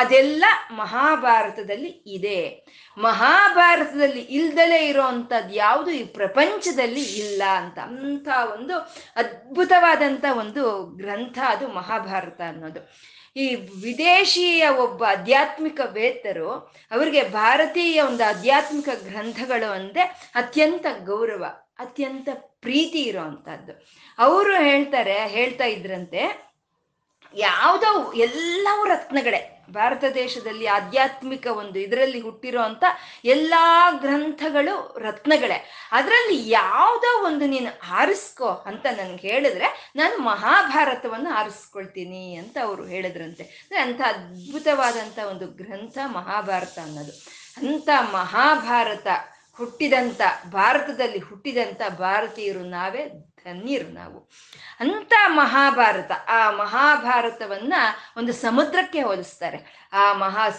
ಅದೆಲ್ಲ ಮಹಾಭಾರತದಲ್ಲಿ ಇದೆ. ಮಹಾಭಾರತದಲ್ಲಿ ಇಲ್ದಲೇ ಇರೋ ಅಂಥದ್ದು ಯಾವುದು ಈ ಪ್ರಪಂಚದಲ್ಲಿ ಇಲ್ಲ ಅಂತ. ಅಂಥ ಒಂದು ಅದ್ಭುತವಾದಂಥ ಒಂದು ಗ್ರಂಥ ಅದು ಮಹಾಭಾರತ ಅನ್ನೋದು. ಈ ವಿದೇಶಿಯ ಒಬ್ಬ ಆಧ್ಯಾತ್ಮಿಕ ವೇತ್ತರು, ಅವರಿಗೆ ಭಾರತೀಯ ಒಂದು ಆಧ್ಯಾತ್ಮಿಕ ಗ್ರಂಥಗಳು ಅಂದರೆ ಅತ್ಯಂತ ಗೌರವ, ಅತ್ಯಂತ ಪ್ರೀತಿ ಇರೋ ಅಂಥದ್ದು. ಅವರು ಹೇಳ್ತಾ ಇದ್ರಂತೆ, ಯಾವುದೋ ಎಲ್ಲವೂ ರತ್ನಗಳೇ, ಭಾರತ ದೇಶದಲ್ಲಿ ಆಧ್ಯಾತ್ಮಿಕ ಒಂದು ಇದರಲ್ಲಿ ಹುಟ್ಟಿರೋ ಅಂತ ಎಲ್ಲ ಗ್ರಂಥಗಳು ರತ್ನಗಳೇ. ಅದರಲ್ಲಿ ಯಾವುದೋ ಒಂದು ನೀನು ಆರಿಸ್ಕೋ ಅಂತ ನನ್ಗೆ ಹೇಳಿದ್ರೆ ನಾನು ಮಹಾಭಾರತವನ್ನು ಆರಿಸ್ಕೊಳ್ತೀನಿ ಅಂತ ಅವರು ಹೇಳಿದ್ರಂತೆ. ಅಂದರೆ ಅಂಥ ಅದ್ಭುತವಾದಂಥ ಒಂದು ಗ್ರಂಥ ಮಹಾಭಾರತ ಅನ್ನೋದು. ಅಂಥ ಮಹಾಭಾರತ ಹುಟ್ಟಿದಂಥ ಭಾರತದಲ್ಲಿ ಹುಟ್ಟಿದಂಥ ಭಾರತೀಯರು ನಾವೇ, ಧನ್ಯರು ನಾವು. ಅಂಥ ಮಹಾಭಾರತ, ಆ ಮಹಾಭಾರತವನ್ನ ಒಂದು ಸಮುದ್ರಕ್ಕೆ ಹೋಲಿಸ್ತಾರೆ. ಆ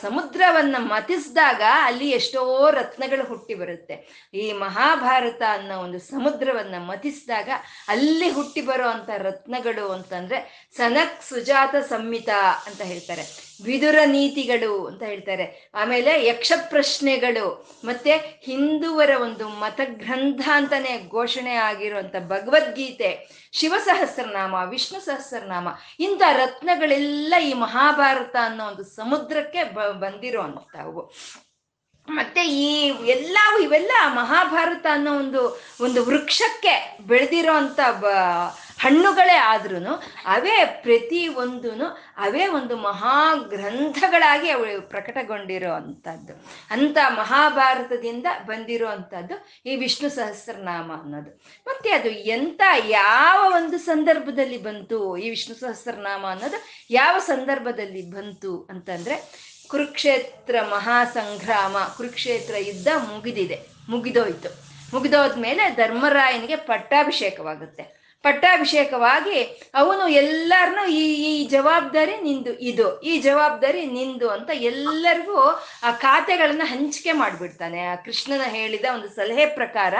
ಸಮುದ್ರವನ್ನ ಮತಿಸಿದಾಗ ಅಲ್ಲಿ ಎಷ್ಟೋ ರತ್ನಗಳು ಹುಟ್ಟಿ ಬರುತ್ತೆ. ಈ ಮಹಾಭಾರತ ಅನ್ನೋ ಒಂದು ಸಮುದ್ರವನ್ನ ಮತಿಸಿದಾಗ ಅಲ್ಲಿ ಹುಟ್ಟಿ ಬರೋ ಅಂಥ ರತ್ನಗಳು ಅಂತಂದ್ರೆ ಸನಕ್ ಸುಜಾತ ಸಂಹಿತ ಅಂತ ಹೇಳ್ತಾರೆ, ವಿದುರ ನೀತಿಗಳು ಅಂತ ಹೇಳ್ತಾರೆ, ಆಮೇಲೆ ಯಕ್ಷ ಪ್ರಶ್ನೆಗಳು, ಮತ್ತೆ ಹಿಂದೂವರ ಒಂದು ಮತಗ್ರಂಥ ಅಂತಾನೆ ಘೋಷಣೆ ಆಗಿರುವಂಥ ಭಗವದ್ಗೀತೆ, ಶಿವ ಸಹಸ್ರನಾಮ, ವಿಷ್ಣು ಸಹಸ್ರನಾಮ, ಇಂಥ ರತ್ನಗಳೆಲ್ಲ ಈ ಮಹಾಭಾರತ ಅನ್ನೋ ಒಂದು ಸಮುದ್ರಕ್ಕೆ ಬಂದಿರೋ ಅಂಥವು. ಮತ್ತೆ ಈ ಎಲ್ಲವೂ ಇವೆಲ್ಲ ಮಹಾಭಾರತ ಅನ್ನೋ ಒಂದು ಒಂದು ವೃಕ್ಷಕ್ಕೆ ಬೆಳೆದಿರೋ ಅಂಥ ಹಣ್ಣುಗಳೇ ಆದ್ರೂ ಅವೇ ಪ್ರತಿ ಒಂದೂ ಅವೇ ಒಂದು ಮಹಾ ಗ್ರಂಥಗಳಾಗಿ ಅವು ಪ್ರಕಟಗೊಂಡಿರೋ ಅಂಥದ್ದು. ಅಂಥ ಮಹಾಭಾರತದಿಂದ ಬಂದಿರೋ ಅಂಥದ್ದು ಈ ವಿಷ್ಣು ಸಹಸ್ರನಾಮ ಅನ್ನೋದು. ಮತ್ತೆ ಅದು ಎಂಥ ಯಾವ ಒಂದು ಸಂದರ್ಭದಲ್ಲಿ ಬಂತು, ಈ ವಿಷ್ಣು ಸಹಸ್ರನಾಮ ಅನ್ನೋದು ಯಾವ ಸಂದರ್ಭದಲ್ಲಿ ಬಂತು ಅಂತಂದರೆ, ಕುರುಕ್ಷೇತ್ರ ಮಹಾಸಂಗ್ರಾಮ, ಕುರುಕ್ಷೇತ್ರ ಯುದ್ಧ ಮುಗಿದೋಯ್ತು. ಮುಗಿದೋದ್ಮೇಲೆ ಧರ್ಮರಾಯನಿಗೆ ಪಟ್ಟಾಭಿಷೇಕವಾಗುತ್ತೆ. ಪಟ್ಟಾಭಿಷೇಕವಾಗಿ ಅವನು ಎಲ್ಲರನ್ನೂ ಈ ಈ ಜವಾಬ್ದಾರಿ ನಿಂದು, ಈ ಜವಾಬ್ದಾರಿ ನಿಂದು ಅಂತ ಎಲ್ಲರಿಗೂ ಆ ಖಾತೆಗಳನ್ನ ಹಂಚಿಕೆ ಮಾಡಿಬಿಡ್ತಾನೆ. ಆ ಕೃಷ್ಣನ ಹೇಳಿದ ಒಂದು ಸಲಹೆ ಪ್ರಕಾರ,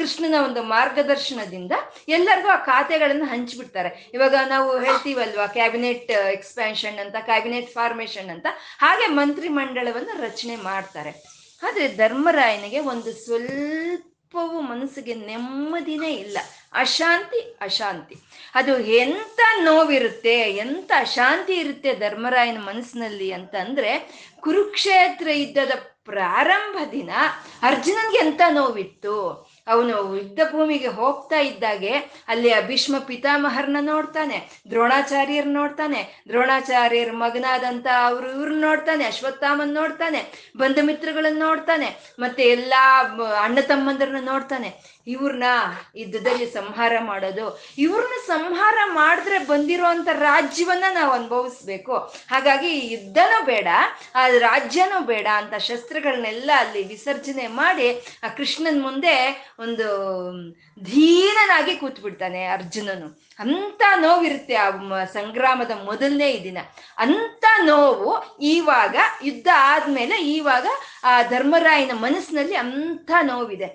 ಕೃಷ್ಣನ ಒಂದು ಮಾರ್ಗದರ್ಶನದಿಂದ ಎಲ್ಲರಿಗೂ ಆ ಖಾತೆಗಳನ್ನ ಹಂಚಿಬಿಡ್ತಾರೆ. ಇವಾಗ ನಾವು ಹೇಳ್ತೀವಲ್ವಾ ಕ್ಯಾಬಿನೆಟ್ ಎಕ್ಸ್ಪ್ಯಾನ್ಷನ್ ಅಂತ, ಕ್ಯಾಬಿನೆಟ್ ಫಾರ್ಮೇಶನ್ ಅಂತ, ಹಾಗೆ ಮಂತ್ರಿ ಮಂಡಳವನ್ನು ರಚನೆ ಮಾಡ್ತಾರೆ. ಆದರೆ ಧರ್ಮರಾಯನಿಗೆ ಒಂದು ಸ್ವಲ್ಪವೂ ಮನಸ್ಸಿಗೆ ನೆಮ್ಮದಿನೇ ಇಲ್ಲ, ಅಶಾಂತಿ. ಅದು ಎಂಥ ನೋವಿರುತ್ತೆ, ಎಂಥ ಅಶಾಂತಿ ಇರುತ್ತೆ ಧರ್ಮರಾಯನ ಮನಸ್ಸಿನಲ್ಲಿ ಅಂತಂದ್ರೆ, ಕುರುಕ್ಷೇತ್ರ ಯುದ್ಧದ ಪ್ರಾರಂಭ ದಿನ ಅರ್ಜುನನ್ಗೆ ಎಂಥ ನೋವಿತ್ತು. ಅವನು ಯುದ್ಧ ಭೂಮಿಗೆ ಹೋಗ್ತಾ ಇದ್ದಾಗೆ ಅಲ್ಲಿ ಭೀಷ್ಮ ಪಿತಾಮಹರನ್ನ ನೋಡ್ತಾನೆ, ದ್ರೋಣಾಚಾರ್ಯರ್ ನೋಡ್ತಾನೆ, ದ್ರೋಣಾಚಾರ್ಯರ ಮಗನಾದಂಥ ಇವ್ರನ್ನ ನೋಡ್ತಾನೆ, ಅಶ್ವತ್ಥಾಮನ್ ನೋಡ್ತಾನೆ, ಬಂಧು ಮಿತ್ರಗಳನ್ನ ನೋಡ್ತಾನೆ, ಮತ್ತೆ ಎಲ್ಲಾ ಅಣ್ಣ ತಮ್ಮಂದ್ರನ್ನ ನೋಡ್ತಾನೆ. ಇವ್ರನ್ನ ಯುದ್ಧದಲ್ಲಿ ಸಂಹಾರ ಮಾಡೋದು, ಇವ್ರನ್ನ ಸಂಹಾರ ಮಾಡಿದ್ರೆ ಬಂದಿರುವಂಥ ರಾಜ್ಯವನ್ನ ನಾವು ಅನುಭವಿಸ್ಬೇಕು, ಹಾಗಾಗಿ ಯುದ್ಧನೂ ಬೇಡ, ಆ ರಾಜ್ಯನೂ ಬೇಡ ಅಂತ ಶಸ್ತ್ರಗಳನ್ನೆಲ್ಲ ಅಲ್ಲಿ ವಿಸರ್ಜನೆ ಮಾಡಿ ಆ ಕೃಷ್ಣನ್ ಮುಂದೆ ಒಂದು ಧೀನನಾಗಿ ಕೂತ್ ಬಿಡ್ತಾನೆ ಅರ್ಜುನನು. ಅಂತ ನೋವಿರುತ್ತೆ ಆ ಸಂಗ್ರಾಮದ ಮೊದಲನೇ ದಿನ. ಅಂತ ನೋವು ಈವಾಗ ಯುದ್ಧ ಆದ್ಮೇಲೆ ಈವಾಗ ಆ ಧರ್ಮರಾಯನ ಮನಸ್ಸಿನಲ್ಲಿ ಅಂತ ನೋವಿದೆ.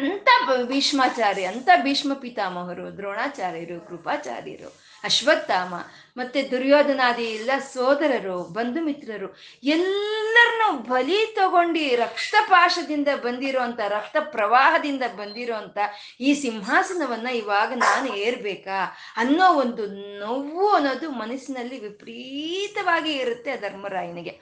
ಅಂತ ಭೀಷ್ಮಾಚಾರ್ಯ, ಅಂತ ಭೀಷ್ಮ ಪಿತಾಮಹರು, ದ್ರೋಣಾಚಾರ್ಯರು, ಕೃಪಾಚಾರ್ಯರು, ಅಶ್ವತ್ಥಾಮ, ಮತ್ತೆ ದುರ್ಯೋಧನಾದಿ ಎಲ್ಲ ಸೋದರರು, ಬಂಧು ಮಿತ್ರರು ಎಲ್ಲರನ್ನೂ ಬಲಿ ತಗೊಂಡು ರಕ್ತಪಾಶದಿಂದ ಬಂದಿರೋಂಥ, ರಕ್ತ ಪ್ರವಾಹದಿಂದ ಬಂದಿರೋಂಥ ಈ ಸಿಂಹಾಸನವನ್ನು ಇವಾಗ ನಾನು ಏರ್ಬೇಕಾ ಅನ್ನೋ ಒಂದು ನೋವು ಅನ್ನೋದು ಮನಸ್ಸಿನಲ್ಲಿ ವಿಪರೀತವಾಗಿ ಇರುತ್ತೆ ಧರ್ಮರಾಯನಿಗೆ.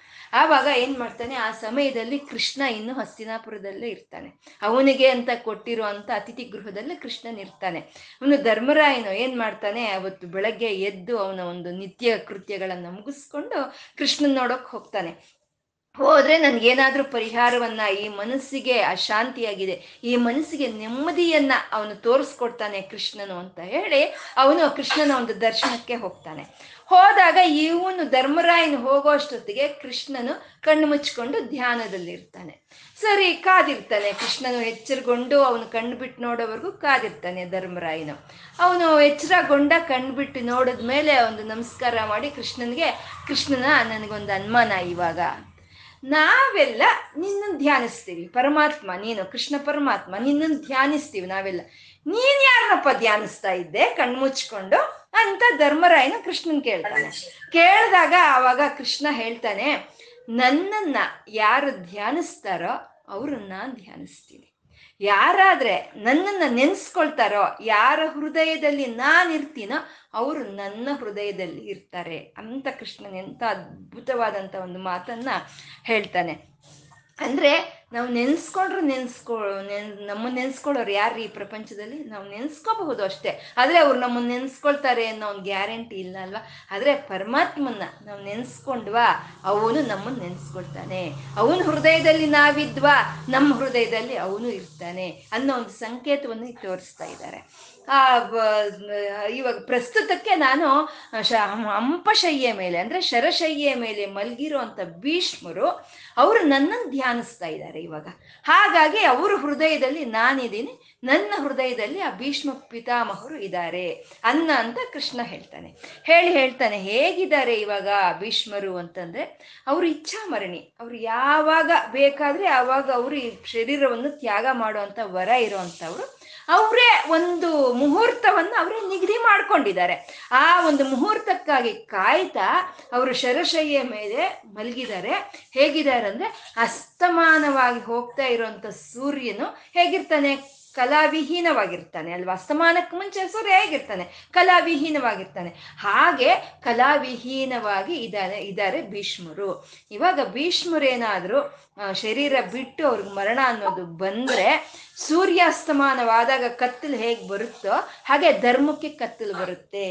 ಆವಾಗ ಏನು ಮಾಡ್ತಾನೆ, ಆ ಸಮಯದಲ್ಲಿ ಕೃಷ್ಣ ಇನ್ನೂ ಹಸ್ತಿನಾಪುರದಲ್ಲೇ ಇರ್ತಾನೆ. ಅವನಿಗೆ ಅಂತ ಕೊಟ್ಟಿರುವಂಥ ಅತಿಥಿ ಗೃಹದಲ್ಲಿ ಕೃಷ್ಣನ್ ಇರ್ತಾನೆ. ಅವನು ಧರ್ಮರಾಯನು ಏನು ಮಾಡ್ತಾನೆ, ಅವತ್ತು ಬೆಳಗ್ಗೆ ಎದ್ದು ಅವನ ಒಂದು ನಿತ್ಯ ಕೃತ್ಯಗಳನ್ನು ಮುಗಿಸ್ಕೊಂಡು ಕೃಷ್ಣನ್ ನೋಡೋಕೆ ಹೋಗ್ತಾನೆ. ಹೋದ್ರೆ ನನ್ಗೇನಾದ್ರೂ ಪರಿಹಾರವನ್ನ, ಈ ಮನಸ್ಸಿಗೆ ಅಶಾಂತಿಯಾಗಿದೆ, ಈ ಮನಸ್ಸಿಗೆ ನೆಮ್ಮದಿಯನ್ನ ಅವನು ತೋರಿಸ್ಕೊಡ್ತಾನೆ ಕೃಷ್ಣನು ಅಂತ ಹೇಳಿ ಅವನು ಕೃಷ್ಣನ ಒಂದು ದರ್ಶನಕ್ಕೆ ಹೋಗ್ತಾನೆ. ಹೋದಾಗ ಇವನು ಧರ್ಮರಾಯನ್ ಹೋಗೋ ಅಷ್ಟೊತ್ತಿಗೆ ಕೃಷ್ಣನು ಕಣ್ಣು ಮುಚ್ಕೊಂಡು ಧ್ಯಾನದಲ್ಲಿರ್ತಾನೆ. ಸರಿ, ಕಾದಿರ್ತಾನೆ. ಕೃಷ್ಣನು ಎಚ್ಚರಗೊಂಡು ಅವನು ಕಣ್ಣು ಬಿಟ್ಟು ನೋಡೋವರೆಗೂ ಕಾದಿರ್ತಾನೆ ಧರ್ಮರಾಯನು. ಅವನು ಎಚ್ಚರಗೊಂಡ ಕಣ್ಣು ಬಿಟ್ಟು ನೋಡಿದ ಮೇಲೆ ಒಂದು ನಮಸ್ಕಾರ ಮಾಡಿ ಕೃಷ್ಣನಿಗೆ, ಕೃಷ್ಣನ ನನಗೊಂದು ಅನುಮಾನ, ಇವಾಗ ನಾವೆಲ್ಲ ನಿನ್ನನ್ನು ಧ್ಯಾನಿಸ್ತೀವಿ, ಪರಮಾತ್ಮ ನೀನು, ಕೃಷ್ಣ ಪರಮಾತ್ಮ ನಿನ್ನನ್ನು ಧ್ಯಾನಿಸ್ತೀವಿ ನಾವೆಲ್ಲ, ನೀನ್ ಯಾರನ್ನಪ್ಪ ಧ್ಯಾನಿಸ್ತಾ ಇದ್ದೆ ಕಣ್ಮುಚ್ಕೊಂಡು ಅಂತ ಧರ್ಮರಾಯನ ಕೃಷ್ಣನ್ ಕೇಳ್ತಾನೆ. ಕೇಳಿದಾಗ ಆವಾಗ ಕೃಷ್ಣ ಹೇಳ್ತಾನೆ, ನನ್ನನ್ನ ಯಾರು ಧ್ಯಾನಿಸ್ತಾರೋ ಅವ್ರನ್ನ ನಾನು ಧ್ಯಾನಿಸ್ತೀನಿ, ಯಾರಾದ್ರೆ ನನ್ನನ್ನ ನೆನೆಸ್ಕೊಳ್ತಾರೋ, ಯಾರ ಹೃದಯದಲ್ಲಿ ನಾನಿರ್ತೀನೋ ಅವರು ನನ್ನ ಹೃದಯದಲ್ಲಿ ಇರ್ತಾರೆ ಅಂತ ಕೃಷ್ಣನ್ ಎಂಥ ಅದ್ಭುತವಾದಂಥ ಒಂದು ಮಾತನ್ನ ಹೇಳ್ತಾನೆ. ಅಂದ್ರೆ ನಾವು ನೆನೆಸ್ಕೊಂಡ್ರು ನಮ್ಮನ್ನು ನೆನೆಸ್ಕೊಳ್ಳೋರು ಯಾರು ಈ ಪ್ರಪಂಚದಲ್ಲಿ? ನಾವು ನೆನೆಸ್ಕೋಬಹುದು ಅಷ್ಟೇ, ಆದರೆ ಅವ್ರು ನಮ್ಮನ್ನು ನೆನೆಸ್ಕೊಳ್ತಾರೆ ಅನ್ನೋ ಒಂದು ಗ್ಯಾರಂಟಿ ಇಲ್ಲ ಅಲ್ವಾ? ಆದರೆ ಪರಮಾತ್ಮನ್ನ ನಾವು ನೆನೆಸ್ಕೊಂಡ್ವಾ, ಅವನು ನಮ್ಮನ್ನು ನೆನೆಸ್ಕೊಳ್ತಾನೆ. ಅವನ ಹೃದಯದಲ್ಲಿ ನಾವಿದ್ವಾ, ನಮ್ಮ ಹೃದಯದಲ್ಲಿ ಅವನು ಇರ್ತಾನೆ ಅನ್ನೋ ಒಂದು ಸಂಕೇತವನ್ನು ತೋರಿಸ್ತಾ ಇದ್ದಾರೆ. ಇವಾಗ ಪ್ರಸ್ತುತಕ್ಕೆ ನಾನು ಅಂಪಶಯ್ಯ ಮೇಲೆ ಅಂದರೆ ಶರಶಯ್ಯ ಮೇಲೆ ಮಲಗಿರೋ ಅಂಥ ಭೀಷ್ಮರು ಅವರು ನನ್ನನ್ನು ಧ್ಯಾನಿಸ್ತಾ ಇದ್ದಾರೆ ಇವಾಗ. ಹಾಗಾಗಿ ಅವರ ಹೃದಯದಲ್ಲಿ ನಾನಿದ್ದೀನಿ, ನನ್ನ ಹೃದಯದಲ್ಲಿ ಆ ಭೀಷ್ಮ ಪಿತಾಮಹರು ಇದ್ದಾರೆ ಅನ್ನ ಅಂತ ಕೃಷ್ಣ ಹೇಳ್ತಾನೆ. ಹೇಳ್ತಾನೆ ಹೇಗಿದ್ದಾರೆ ಇವಾಗ ಭೀಷ್ಮರು ಅಂತಂದ್ರೆ, ಅವರು ಇಚ್ಛಾಮರಣಿ, ಅವರು ಯಾವಾಗ ಬೇಕಾದ್ರೆ ಆವಾಗ ಅವರು ಈ ಶರೀರವನ್ನು ತ್ಯಾಗ ಮಾಡುವಂಥ ವರ ಇರೋವಂಥವ್ರು. ಅವರೇ ಒಂದು ಮುಹೂರ್ತವನ್ನು ಅವರೇ ನಿಗದಿ ಮಾಡ್ಕೊಂಡಿದ್ದಾರೆ. ಆ ಒಂದು ಮುಹೂರ್ತಕ್ಕಾಗಿ ಕಾಯ್ತಾ ಅವರು ಶರಶಯ್ಯ ಮೇಲೆ ಮಲಗಿದ್ದಾರೆ. ಹೇಗಿದ್ದಾರೆ ಅಂದ್ರೆ, ಅಸ್ತಮಾನವಾಗಿ ಹೋಗ್ತಾ ಇರುವಂತ ಸೂರ್ಯನು ಹೇಗಿರ್ತಾನೆ, ಕಲಾವಿಹೀನವಾಗಿರ್ತಾನೆ ಅಲ್ವಾ? ಅಸ್ತಮಾನಕ್ಕೆ ಮುಂಚೆ ಸೂರ್ಯ ಹೇಗಿರ್ತಾನೆ, ಕಲಾವಿಹೀನವಾಗಿರ್ತಾನೆ. ಹಾಗೆ ಕಲಾವಿಹೀನವಾಗಿ ಇದ್ದಾರೆ ಭೀಷ್ಮರು. ಇವಾಗ ಭೀಷ್ಮರೇನಾದರೂ ಶರೀರ ಬಿಟ್ಟು ಅವ್ರಿಗೆ ಮರಣ ಅನ್ನೋದು ಬಂದ್ರೆ, ಸೂರ್ಯಾಸ್ತಮಾನವಾದಾಗ ಕತ್ತಲು ಹೇಗೆ ಬರುತ್ತೋ ಹಾಗೆ ಧರ್ಮಕ್ಕೆ ಕತ್ತಲು ಬರುತ್ತೆ.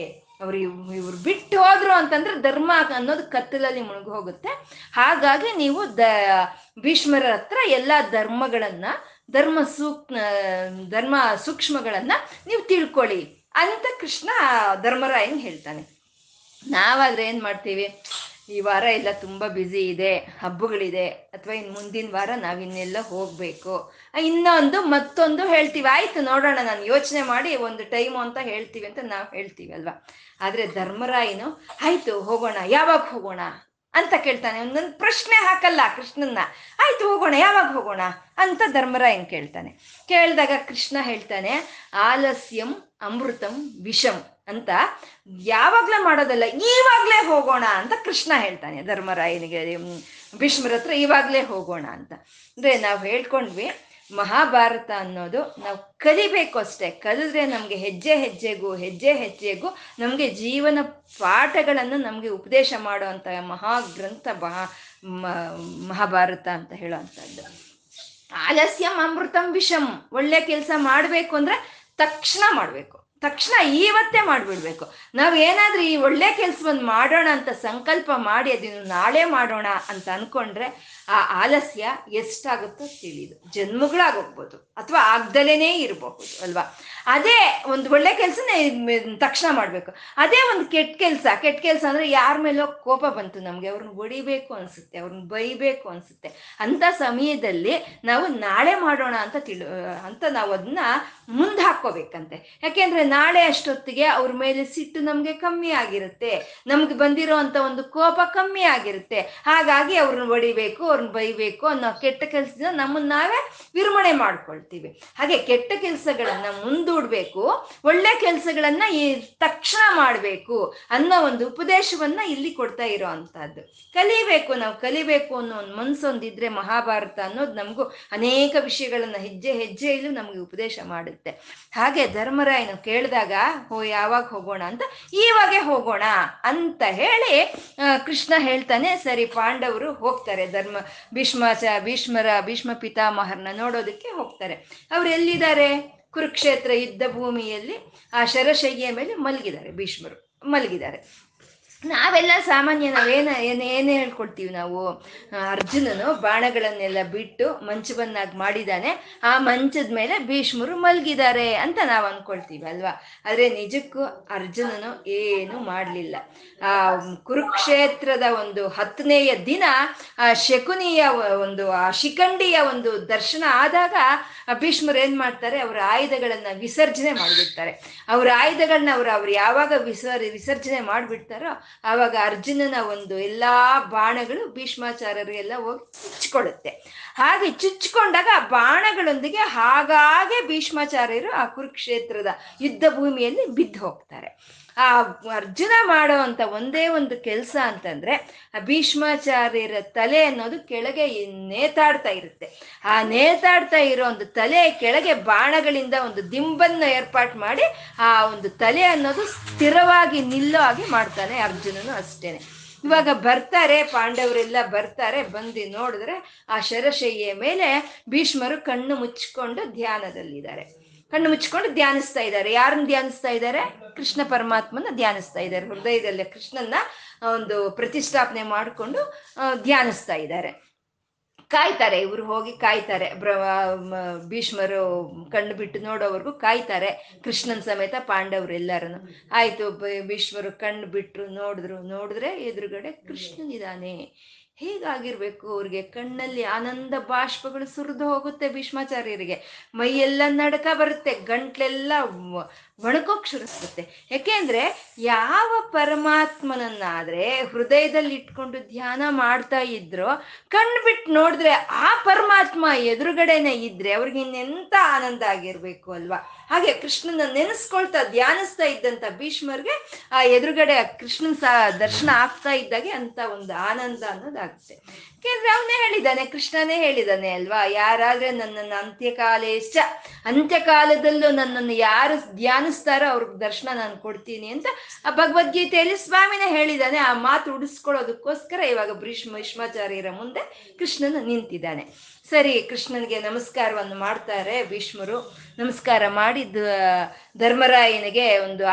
ಇವ್ರು ಬಿಟ್ಟು ಹೋದ್ರು ಅಂತಂದ್ರೆ ಧರ್ಮ ಅನ್ನೋದು ಕತ್ತಲಲ್ಲಿ ಮುಳುಗಿ ಹೋಗುತ್ತೆ. ಹಾಗಾಗಿ ನೀವು ಭೀಷ್ಮರ ಹತ್ರ ಎಲ್ಲ ಧರ್ಮ ಸೂಕ್ಷ್ಮಗಳನ್ನ ನೀವು ತಿಳ್ಕೊಳ್ಳಿ ಅಂತ ಕೃಷ್ಣ ಧರ್ಮರಾಯನ್ ಹೇಳ್ತಾನೆ. ನಾವಾದ್ರೆ ಏನ್ ಮಾಡ್ತೀವಿ, ಈ ವಾರ ಎಲ್ಲ ತುಂಬಾ ಬ್ಯುಸಿ ಇದೆ, ಹಬ್ಬಗಳಿದೆ, ಅಥವಾ ಇನ್ನು ಮುಂದಿನ ವಾರ ನಾವಿನ್ನೆಲ್ಲ ಹೋಗ್ಬೇಕು, ಮತ್ತೊಂದು ಹೇಳ್ತೀವಿ, ಆಯ್ತು ನೋಡೋಣ, ನಾನು ಯೋಚನೆ ಮಾಡಿ ಒಂದು ಟೈಮು ಅಂತ ಹೇಳ್ತೀವಿ ಅಂತ ನಾವು ಹೇಳ್ತೀವಿ ಅಲ್ವಾ? ಆದ್ರೆ ಧರ್ಮರಾಯನು ಆಯ್ತು ಹೋಗೋಣ, ಯಾವಾಗ ಹೋಗೋಣ ಅಂತ ಕೇಳ್ತಾನೆ. ಒಂದೊಂದು ಪ್ರಶ್ನೆ ಹಾಕಲ್ಲ ಕೃಷ್ಣನ್ನ, ಆಯ್ತು ಹೋಗೋಣ, ಯಾವಾಗ ಹೋಗೋಣ ಅಂತ ಧರ್ಮರಾಯನ್ ಕೇಳ್ತಾನೆ. ಕೇಳಿದಾಗ ಕೃಷ್ಣ ಹೇಳ್ತಾನೆ, ಆಲಸ್ಯಂ ಅಮೃತಂ ವಿಷಂ ಅಂತ, ಯಾವಾಗ್ಲೇ ಮಾಡೋದಲ್ಲ, ಈವಾಗ್ಲೇ ಹೋಗೋಣ ಅಂತ ಕೃಷ್ಣ ಹೇಳ್ತಾನೆ ಧರ್ಮರಾಯನಿಗೆ, ಭೀಷ್ಮರ ಹತ್ರ ಇವಾಗ್ಲೇ ಹೋಗೋಣ ಅಂತ. ಅಂದ್ರೆ ನಾವು ಹೇಳ್ಕೊಂಡ್ವಿ, ಮಹಾಭಾರತ ಅನ್ನೋದು ನಾವು ಕಲಿಬೇಕು ಅಷ್ಟೇ. ಕಲಿದ್ರೆ ನಮಗೆ ಹೆಜ್ಜೆ ಹೆಜ್ಜೆಗೂ ನಮಗೆ ಜೀವನ ಪಾಠಗಳನ್ನು ನಮಗೆ ಉಪದೇಶ ಮಾಡುವಂಥ ಮಹಾಗ್ರಂಥ ಮಹಾಭಾರತ ಅಂತ ಹೇಳುವಂಥದ್ದು. ಆಲಸ್ಯಂ ಅಮೃತಂ ವಿಷಂ, ಒಳ್ಳೆ ಕೆಲಸ ಮಾಡಬೇಕು ಅಂದರೆ ತಕ್ಷಣ ಮಾಡಬೇಕು, ತಕ್ಷಣ ಇವತ್ತೇ ಮಾಡಿಬಿಡ್ಬೇಕು. ನಾವು ಏನಾದರೂ ಈ ಒಳ್ಳೆ ಕೆಲಸವನ್ನು ಮಾಡೋಣ ಅಂತ ಸಂಕಲ್ಪ ಮಾಡಿ ಅದನ್ನು ನಾಳೆ ಮಾಡೋಣ ಅಂತ ಅಂದ್ಕೊಂಡ್ರೆ ಆ ಆಲಸ್ಯ ಎಷ್ಟಾಗುತ್ತೋ ತಿಳಿದು ಜನ್ಮಗಳಾಗೋಗ್ಬೋದು, ಅಥವಾ ಆಗ್ದಲೇ ಇರಬಹುದು ಅಲ್ವಾ? ಅದೇ ಒಂದು ಒಳ್ಳೆ ಕೆಲಸನೇ ತಕ್ಷಣ ಮಾಡಬೇಕು. ಅದೇ ಒಂದು ಕೆಟ್ಟ ಕೆಲಸ ಅಂದರೆ ಯಾರ ಮೇಲೋ ಕೋಪ ಬಂತು ನಮಗೆ, ಅವ್ರನ್ನ ಹೊಡಿಬೇಕು ಅನಿಸುತ್ತೆ, ಅವ್ರನ್ನ ಬೈಬೇಕು ಅನಿಸುತ್ತೆ. ಅಂಥ ಸಮಯದಲ್ಲಿ ನಾವು ನಾಳೆ ಮಾಡೋಣ ಅಂತ ನಾವು ಅದನ್ನ ಮುಂದೆ ಹಾಕ್ಕೋಬೇಕಂತೆ. ಯಾಕೆಂದರೆ ನಾಳೆ ಅಷ್ಟೊತ್ತಿಗೆ ಅವ್ರ ಮೇಲೆ ಸಿಟ್ಟು ನಮಗೆ ಕಮ್ಮಿ ಆಗಿರುತ್ತೆ, ನಮ್ಗೆ ಬಂದಿರೋ ಅಂಥ ಒಂದು ಕೋಪ ಕಮ್ಮಿ ಆಗಿರುತ್ತೆ. ಹಾಗಾಗಿ ಅವ್ರನ್ನ ಹೊಡಿಬೇಕು, ಅವ್ರನ್ನ ಬೈಬೇಕು ಅನ್ನೋ ಕೆಟ್ಟ ಕೆಲಸದಿಂದ ನಮ್ಮನ್ನು ನಾವೇ ವಿರಮಣೆ ಮಾಡ್ಕೊಳ್ತೀವಿ. ಹಾಗೆ ಕೆಟ್ಟ ಕೆಲಸಗಳನ್ನು ಮುಂದೂಡ್ಬೇಕು, ಒಳ್ಳೆ ಕೆಲಸಗಳನ್ನ ಈ ತಕ್ಷಣ ಮಾಡಬೇಕು ಅನ್ನೋ ಒಂದು ಉಪದೇಶವನ್ನ ಇಲ್ಲಿ ಕೊಡ್ತಾ ಇರೋ ಅಂತಹದ್ದು. ನಾವು ಕಲಿಬೇಕು ಅನ್ನೋ ಒಂದು ಮನಸ್ಸೊಂದಿದ್ರೆ ಮಹಾಭಾರತ ಅನ್ನೋದು ನಮಗೂ ಅನೇಕ ವಿಷಯಗಳನ್ನ ಹೆಜ್ಜೆಯಲ್ಲೂ ನಮಗೆ ಉಪದೇಶ ಮಾಡುತ್ತೆ. ಹಾಗೆ ಧರ್ಮರಾಯನು ಕೇಳಿದಾಗ ಯಾವಾಗ ಹೋಗೋಣ ಅಂತ, ಈವಾಗೆ ಹೋಗೋಣ ಅಂತ ಹೇಳಿ ಕೃಷ್ಣ ಹೇಳ್ತಾನೆ. ಸರಿ, ಪಾಂಡವರು ಹೋಗ್ತಾರೆ, ಭೀಷ್ಮ ಪಿತಾಮಹರನ್ನ ನೋಡೋದಕ್ಕೆ ಹೋಗ್ತಾರೆ. ಅವ್ರು ಎಲ್ಲಿದ್ದಾರೆ? ಕುರುಕ್ಷೇತ್ರ ಯುದ್ಧ ಭೂಮಿಯಲ್ಲಿ ಆ ಶರಶಯ್ಯ ಮೇಲೆ ಭೀಷ್ಮರು ಮಲಗಿದ್ದಾರೆ. ನಾವೆಲ್ಲ ಸಾಮಾನ್ಯ ಏನೇ ಹೇಳ್ಕೊಳ್ತೀವಿ, ನಾವು ಅರ್ಜುನನು ಬಾಣಗಳನ್ನೆಲ್ಲ ಬಿಟ್ಟು ಮಂಚವನ್ನಾಗಿ ಮಾಡಿದ್ದಾನೆ, ಆ ಮಂಚದ ಮೇಲೆ ಭೀಷ್ಮರು ಮಲಗಿದ್ದಾರೆ ಅಂತ ನಾವು ಅಂದ್ಕೊಳ್ತೀವಿ ಅಲ್ವಾ? ಆದರೆ ನಿಜಕ್ಕೂ ಅರ್ಜುನನು ಏನೂ ಮಾಡಲಿಲ್ಲ. ಆ ಕುರುಕ್ಷೇತ್ರದ ಒಂದು 10ನೇ ದಿನ ಆ ಶಕುನಿಯ ಒಂದು ಆ ಶಿಖಂಡಿಯ ಒಂದು ದರ್ಶನ ಆದಾಗ ಭೀಷ್ಮರು ಏನು ಮಾಡ್ತಾರೆ, ಅವರ ಆಯುಧಗಳನ್ನು ವಿಸರ್ಜನೆ ಮಾಡಿಬಿಡ್ತಾರೆ. ಅವರ ಆಯುಧಗಳನ್ನ ಅವ್ರು ಯಾವಾಗ ವಿಸರ್ಜನೆ ಮಾಡಿಬಿಡ್ತಾರೋ ಆವಾಗ ಅರ್ಜುನನ ಒಂದು ಎಲ್ಲಾ ಬಾಣಗಳು ಭೀಷ್ಮಾಚಾರ್ಯರಿಗೆಲ್ಲ ಹೋಗಿ ಚುಚ್ಚಿಕೊಳ್ಳುತ್ತೆ. ಹಾಗೆ ಚುಚ್ಚಿಕೊಂಡಾಗ ಆ ಬಾಣಗಳೊಂದಿಗೆ ಹಾಗಾಗಿ ಭೀಷ್ಮಾಚಾರ್ಯರು ಆ ಕುರುಕ್ಷೇತ್ರದ ಯುದ್ಧ ಭೂಮಿಯಲ್ಲಿ ಬಿದ್ದು ಹೋಗ್ತಾರೆ. ಆ ಅರ್ಜುನ ಮಾಡೋ ಅಂತ ಒಂದೇ ಒಂದು ಕೆಲಸ ಅಂತಂದ್ರೆ, ಆ ಭೀಷ್ಮಾಚಾರ್ಯರ ತಲೆ ಅನ್ನೋದು ಕೆಳಗೆ ನೇತಾಡ್ತಾ ಇರುತ್ತೆ. ಆ ನೇತಾಡ್ತಾ ಇರೋ ಒಂದು ತಲೆ ಕೆಳಗೆ ಬಾಣಗಳಿಂದ ಒಂದು ದಿಂಬನ್ನು ಏರ್ಪಾಟ್ ಮಾಡಿ ಆ ಒಂದು ತಲೆ ಅನ್ನೋದು ಸ್ಥಿರವಾಗಿ ನಿಲ್ಲೋ ಹಾಗೆ ಮಾಡ್ತಾನೆ ಅರ್ಜುನನು ಅಷ್ಟೇನೆ. ಇವಾಗ ಬರ್ತಾರೆ, ಪಾಂಡವರೆಲ್ಲ ಬರ್ತಾರೆ. ಬಂದು ನೋಡಿದ್ರೆ ಆ ಶರಶಯ್ಯ ಮೇಲೆ ಭೀಷ್ಮರು ಕಣ್ಣು ಮುಚ್ಕೊಂಡು ಧ್ಯಾನದಲ್ಲಿದ್ದಾರೆ. ಕಣ್ಣು ಮುಚ್ಕೊಂಡು ಧ್ಯಾನಿಸ್ತಾ ಇದ್ದಾರೆ. ಯಾರನ್ನ ಧ್ಯಾನಿಸ್ತಾ ಇದ್ದಾರೆ? ಕೃಷ್ಣ ಪರಮಾತ್ಮನ ಧ್ಯಾನಿಸ್ತಾ ಇದ್ದಾರೆ. ಹೃದಯದಲ್ಲಿ ಕೃಷ್ಣನ್ನ ಒಂದು ಪ್ರತಿಷ್ಠಾಪನೆ ಮಾಡಿಕೊಂಡು ಧ್ಯಾನಿಸ್ತಾ ಇದ್ದಾರೆ. ಕಾಯ್ತಾರೆ, ಇವರು ಹೋಗಿ ಕಾಯ್ತಾರೆ. ಭೀಷ್ಮರು ಕಣ್ಣು ಬಿಟ್ಟು ನೋಡೋವರೆಗೂ ಕಾಯ್ತಾರೆ, ಕೃಷ್ಣನ್ ಸಮೇತ ಪಾಂಡವರೆಲ್ಲರೂ. ಆಯಿತು, ಭೀಷ್ಮರು ಕಣ್ಣು ಬಿಟ್ಟರು, ನೋಡಿದ್ರು. ನೋಡಿದ್ರೆ ಎದುರುಗಡೆ ಕೃಷ್ಣನಿದ್ದಾನೆ. ಹೇಗಾಗಿರ್ಬೇಕು ಅವ್ರಿಗೆ? ಕಣ್ಣಲ್ಲಿ ಆನಂದ ಬಾಷ್ಪಗಳು ಸುರಿದು ಹೋಗುತ್ತೆ ಭೀಷ್ಮಾಚಾರ್ಯರಿಗೆ. ಮೈಯೆಲ್ಲ ನಡಕ ಬರುತ್ತೆ, ಗಂಟ್ಲೆಲ್ಲ ಒಣಕೋಕ್ ಶುರುಸುತ್ತೆ. ಯಾಕೆಂದ್ರೆ ಯಾವ ಪರಮಾತ್ಮನನ್ನಾದ್ರೆ ಹೃದಯದಲ್ಲಿ ಇಟ್ಕೊಂಡು ಧ್ಯಾನ ಮಾಡ್ತಾ ಇದ್ರೋ, ಕಣ್ಣು ಬಿಟ್ಟು ನೋಡಿದ್ರೆ ಆ ಪರಮಾತ್ಮ ಎದುರುಗಡೆನೆ ಇದ್ರೆ ಅವ್ರಿಗೆ ಇನ್ನೆಂತ ಆನಂದ ಆಗಿರ್ಬೇಕು ಅಲ್ವಾ? ಹಾಗೆ ಕೃಷ್ಣನ ನೆನೆಸ್ಕೊಳ್ತಾ ಧ್ಯಾನಿಸ್ತಾ ಇದ್ದಂತ ಭೀಷ್ಮರ್ಗೆ ಆ ಎದುರುಗಡೆ ಕೃಷ್ಣನ ದರ್ಶನ ಆಗ್ತಾ ಇದ್ದಾಗೆ ಅಂತ ಒಂದು ಆನಂದ ಅನ್ನೋದಾಗುತ್ತೆ. ಯಾಕೆಂದ್ರೆ ಅವನೇ ಹೇಳಿದ್ದಾನೆ, ಕೃಷ್ಣನೇ ಹೇಳಿದ್ದಾನೆ ಅಲ್ವಾ, ಯಾರಾದ್ರೆ ನನ್ನನ್ನು ಅಂತ್ಯಕಾಲೇಶ, ಅಂತ್ಯಕಾಲದಲ್ಲೂ ನನ್ನನ್ನು ಯಾರು ಧ್ಯಾನಿಸ್ತಾರೋ ಅವ್ರಿಗೆ ದರ್ಶನ ನಾನು ಕೊಡ್ತೀನಿ ಅಂತ ಆ ಭಗವದ್ಗೀತೆಯಲ್ಲಿ ಸ್ವಾಮಿನೇ ಹೇಳಿದ್ದಾನೆ. ಆ ಮಾತು ಉಡಿಸ್ಕೊಳ್ಳೋದಕ್ಕೋಸ್ಕರ ಇವಾಗ ಭೀಷ್ಮಾಚಾರ್ಯರ ಮುಂದೆ ಕೃಷ್ಣನು ನಿಂತಿದ್ದಾನೆ. ಸರಿ, ಕೃಷ್ಣನಿಗೆ ನಮಸ್ಕಾರವನ್ನು ಮಾಡ್ತಾರೆ ಭೀಷ್ಮರು. ನಮಸ್ಕಾರ ಮಾಡಿ ಧರ್ಮರಾಯನಿಗೆ ಒಂದು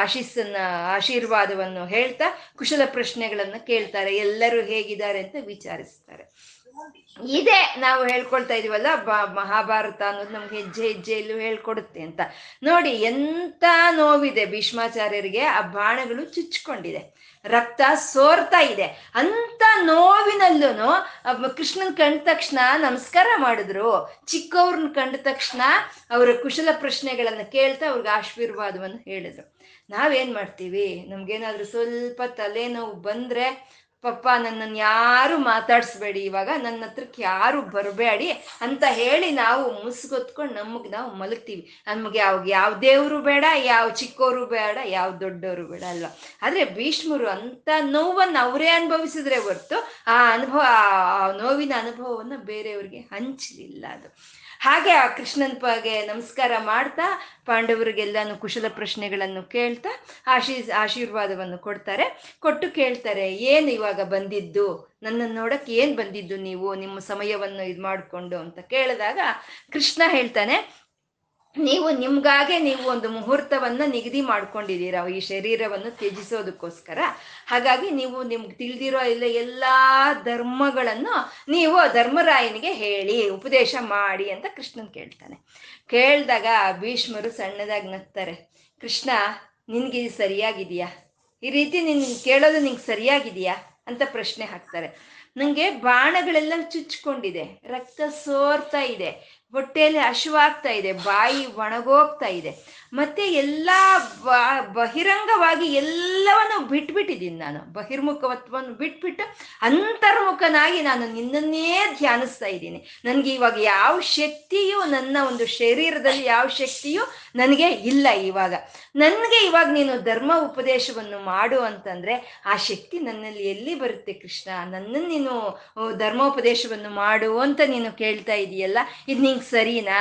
ಆಶೀರ್ವಾದವನ್ನು ಹೇಳ್ತಾ ಕುಶಲ ಪ್ರಶ್ನೆಗಳನ್ನು ಕೇಳ್ತಾರೆ. ಎಲ್ಲರೂ ಹೇಗಿದ್ದಾರೆ ಅಂತ ವಿಚಾರಿಸ್ತಾರೆ. ಇದೇ ನಾವು ಹೇಳ್ಕೊಳ್ತಾ ಇದೀವಲ್ಲ ಮಹಾಭಾರತ ಅನ್ನೋದು ನಮ್ಗೆ ಹೆಜ್ಜೆ ಹೆಜ್ಜೆಯಲ್ಲೂ ಹೇಳ್ಕೊಡುತ್ತೆ ಅಂತ. ನೋಡಿ ಎಂತ ನೋವಿದೆ ಭೀಷ್ಮಾಚಾರ್ಯರಿಗೆ, ಆ ಬಾಣಗಳು ಚುಚ್ಕೊಂಡಿದೆ, ರಕ್ತ ಸೋರ್ತಾ ಇದೆ. ಅಂತ ನೋವಿನಲ್ಲೂ ಕೃಷ್ಣನ್ ಕಂಡ ತಕ್ಷಣ ನಮಸ್ಕಾರ ಮಾಡಿದ್ರು, ಚಿಕ್ಕವ್ರನ್ನ ಕಂಡ ತಕ್ಷಣ ಅವರ ಕುಶಲ ಪ್ರಶ್ನೆಗಳನ್ನು ಕೇಳ್ತಾ ಅವ್ರಿಗೆ ಆಶೀರ್ವಾದವನ್ನು ಹೇಳಿದ್ರು. ನಾವೇನ್ ಮಾಡ್ತೀವಿ, ನಮ್ಗೇನಾದ್ರೂ ಸ್ವಲ್ಪ ತಲೆನೋವು ಬಂದ್ರೆ, ಪಪ್ಪ ನನ್ನನ್ನು ಯಾರು ಮಾತಾಡಿಸ್ಬೇಡಿ, ಇವಾಗ ನನ್ನ ಹತ್ರಕ್ಕೆ ಯಾರು ಬರಬೇಡಿ ಅಂತ ಹೇಳಿ ನಾವು ಮುಸುಗೊತ್ಕೊಂಡು ನಮಗೆ ನಾವು ಮಲಗ್ತೀವಿ. ನಮಗೆ ಅವಾಗ ಯಾವ ದೇವರು ಬೇಡ, ಯಾವ ಚಿಕ್ಕವರು ಬೇಡ, ಯಾವ ದೊಡ್ಡವರು ಬೇಡ ಅಲ್ವಾ? ಆದರೆ ಭೀಷ್ಮರು ಅಂಥ ನೋವನ್ನು ಅವರೇ ಅನುಭವಿಸಿದ್ರೆ ಹೊರತು ಆ ನೋವಿನ ಅನುಭವವನ್ನು ಬೇರೆಯವ್ರಿಗೆ ಹಂಚಲಿಲ್ಲ ಅದು. ಹಾಗೆ ಆ ಕೃಷ್ಣನ ಬಗ್ಗೆ ನಮಸ್ಕಾರ ಮಾಡ್ತಾ ಪಾಂಡವರಿಗೆಲ್ಲಾನು ಕುಶಲ ಪ್ರಶ್ನೆಗಳನ್ನು ಕೇಳ್ತಾ ಆಶೀರ್ವಾದವನ್ನು ಕೊಡ್ತಾರೆ. ಕೊಟ್ಟು ಕೇಳ್ತಾರೆ, ಏನು ಇವಾಗ ಬಂದಿದ್ದು, ನನ್ನನ್ನು ನೋಡಕ್ಕೆ ಏನು ಬಂದಿದ್ದು ನೀವು, ನಿಮ್ಮ ಸಮಯವನ್ನು ಇದು ಮಾಡಿಕೊಂಡು ಅಂತ ಕೇಳಿದಾಗ ಕೃಷ್ಣ ಹೇಳ್ತಾನೆ, ನೀವು ನಿಮ್ಗಾಗೆ ನೀವು ಒಂದು ಮುಹೂರ್ತವನ್ನ ನಿಗದಿ ಮಾಡ್ಕೊಂಡಿದ್ದೀರಾ ಈ ಶರೀರವನ್ನು ತ್ಯಜಿಸೋದಕ್ಕೋಸ್ಕರ. ಹಾಗಾಗಿ ನೀವು ನಿಮ್ಗೆ ತಿಳಿದಿರೋ ಇಲ್ಲ ಎಲ್ಲ ಧರ್ಮಗಳನ್ನು ನೀವು ಧರ್ಮರಾಯನಿಗೆ ಹೇಳಿ ಉಪದೇಶ ಮಾಡಿ ಅಂತ ಕೃಷ್ಣನ್ ಕೇಳ್ತಾನೆ. ಕೇಳಿದಾಗ ಭೀಷ್ಮರು ಸಣ್ಣದಾಗಿ ನಗ್ತಾರೆ. ಕೃಷ್ಣ, ನಿನ್ಗಿದು ಸರಿಯಾಗಿದೆಯಾ, ಈ ರೀತಿ ನಿನ್ ಕೇಳೋದು ನಿಂಗೆ ಸರಿಯಾಗಿದೆಯಾ ಅಂತ ಪ್ರಶ್ನೆ ಹಾಕ್ತಾರೆ. ನನಗೆ ಬಾಣಗಳೆಲ್ಲ ಚುಚ್ಕೊಂಡಿದೆ, ರಕ್ತ ಸೋರ್ತಾ ಇದೆ, ಹೊಟ್ಟೆಯಲ್ಲಿ ಹಶುವಾಗ್ತಾ ಇದೆ, ಬಾಯಿ ಒಣಗೋಗ್ತಾ ಇದೆ, ಮತ್ತೆ ಎಲ್ಲ ಬಹಿರಂಗವಾಗಿ ಎಲ್ಲವನ್ನು ಬಿಟ್ಬಿಟ್ಟಿದ್ದೀನಿ ನಾನು, ಬಹಿರ್ಮುಖತ್ವವನ್ನು ಬಿಟ್ಬಿಟ್ಟು ಅಂತರ್ಮುಖನಾಗಿ ನಾನು ನಿನ್ನನ್ನೇ ಧ್ಯಾನಿಸ್ತಾ ಇದ್ದೀನಿ. ನನಗೆ ಇವಾಗ ಯಾವ ಶಕ್ತಿಯೂ ನನ್ನ ಒಂದು ಶರೀರದಲ್ಲಿ ಯಾವ ಶಕ್ತಿಯೂ ನನಗೆ ಇಲ್ಲ. ಇವಾಗ ನನಗೆ ಇವಾಗ ನೀನು ಧರ್ಮ ಉಪದೇಶವನ್ನು ಮಾಡು ಅಂತಂದರೆ ಆ ಶಕ್ತಿ ನನ್ನಲ್ಲಿ ಎಲ್ಲಿ ಬರುತ್ತೆ ಕೃಷ್ಣ? ನನ್ನನ್ನು ನೀನು ಧರ್ಮೋಪದೇಶವನ್ನು ಮಾಡು ಅಂತ ನೀನು ಕೇಳ್ತಾ ಇದೀಯಲ್ಲ, ಇದು ನಿಂಗೆ ಸರಿನಾ?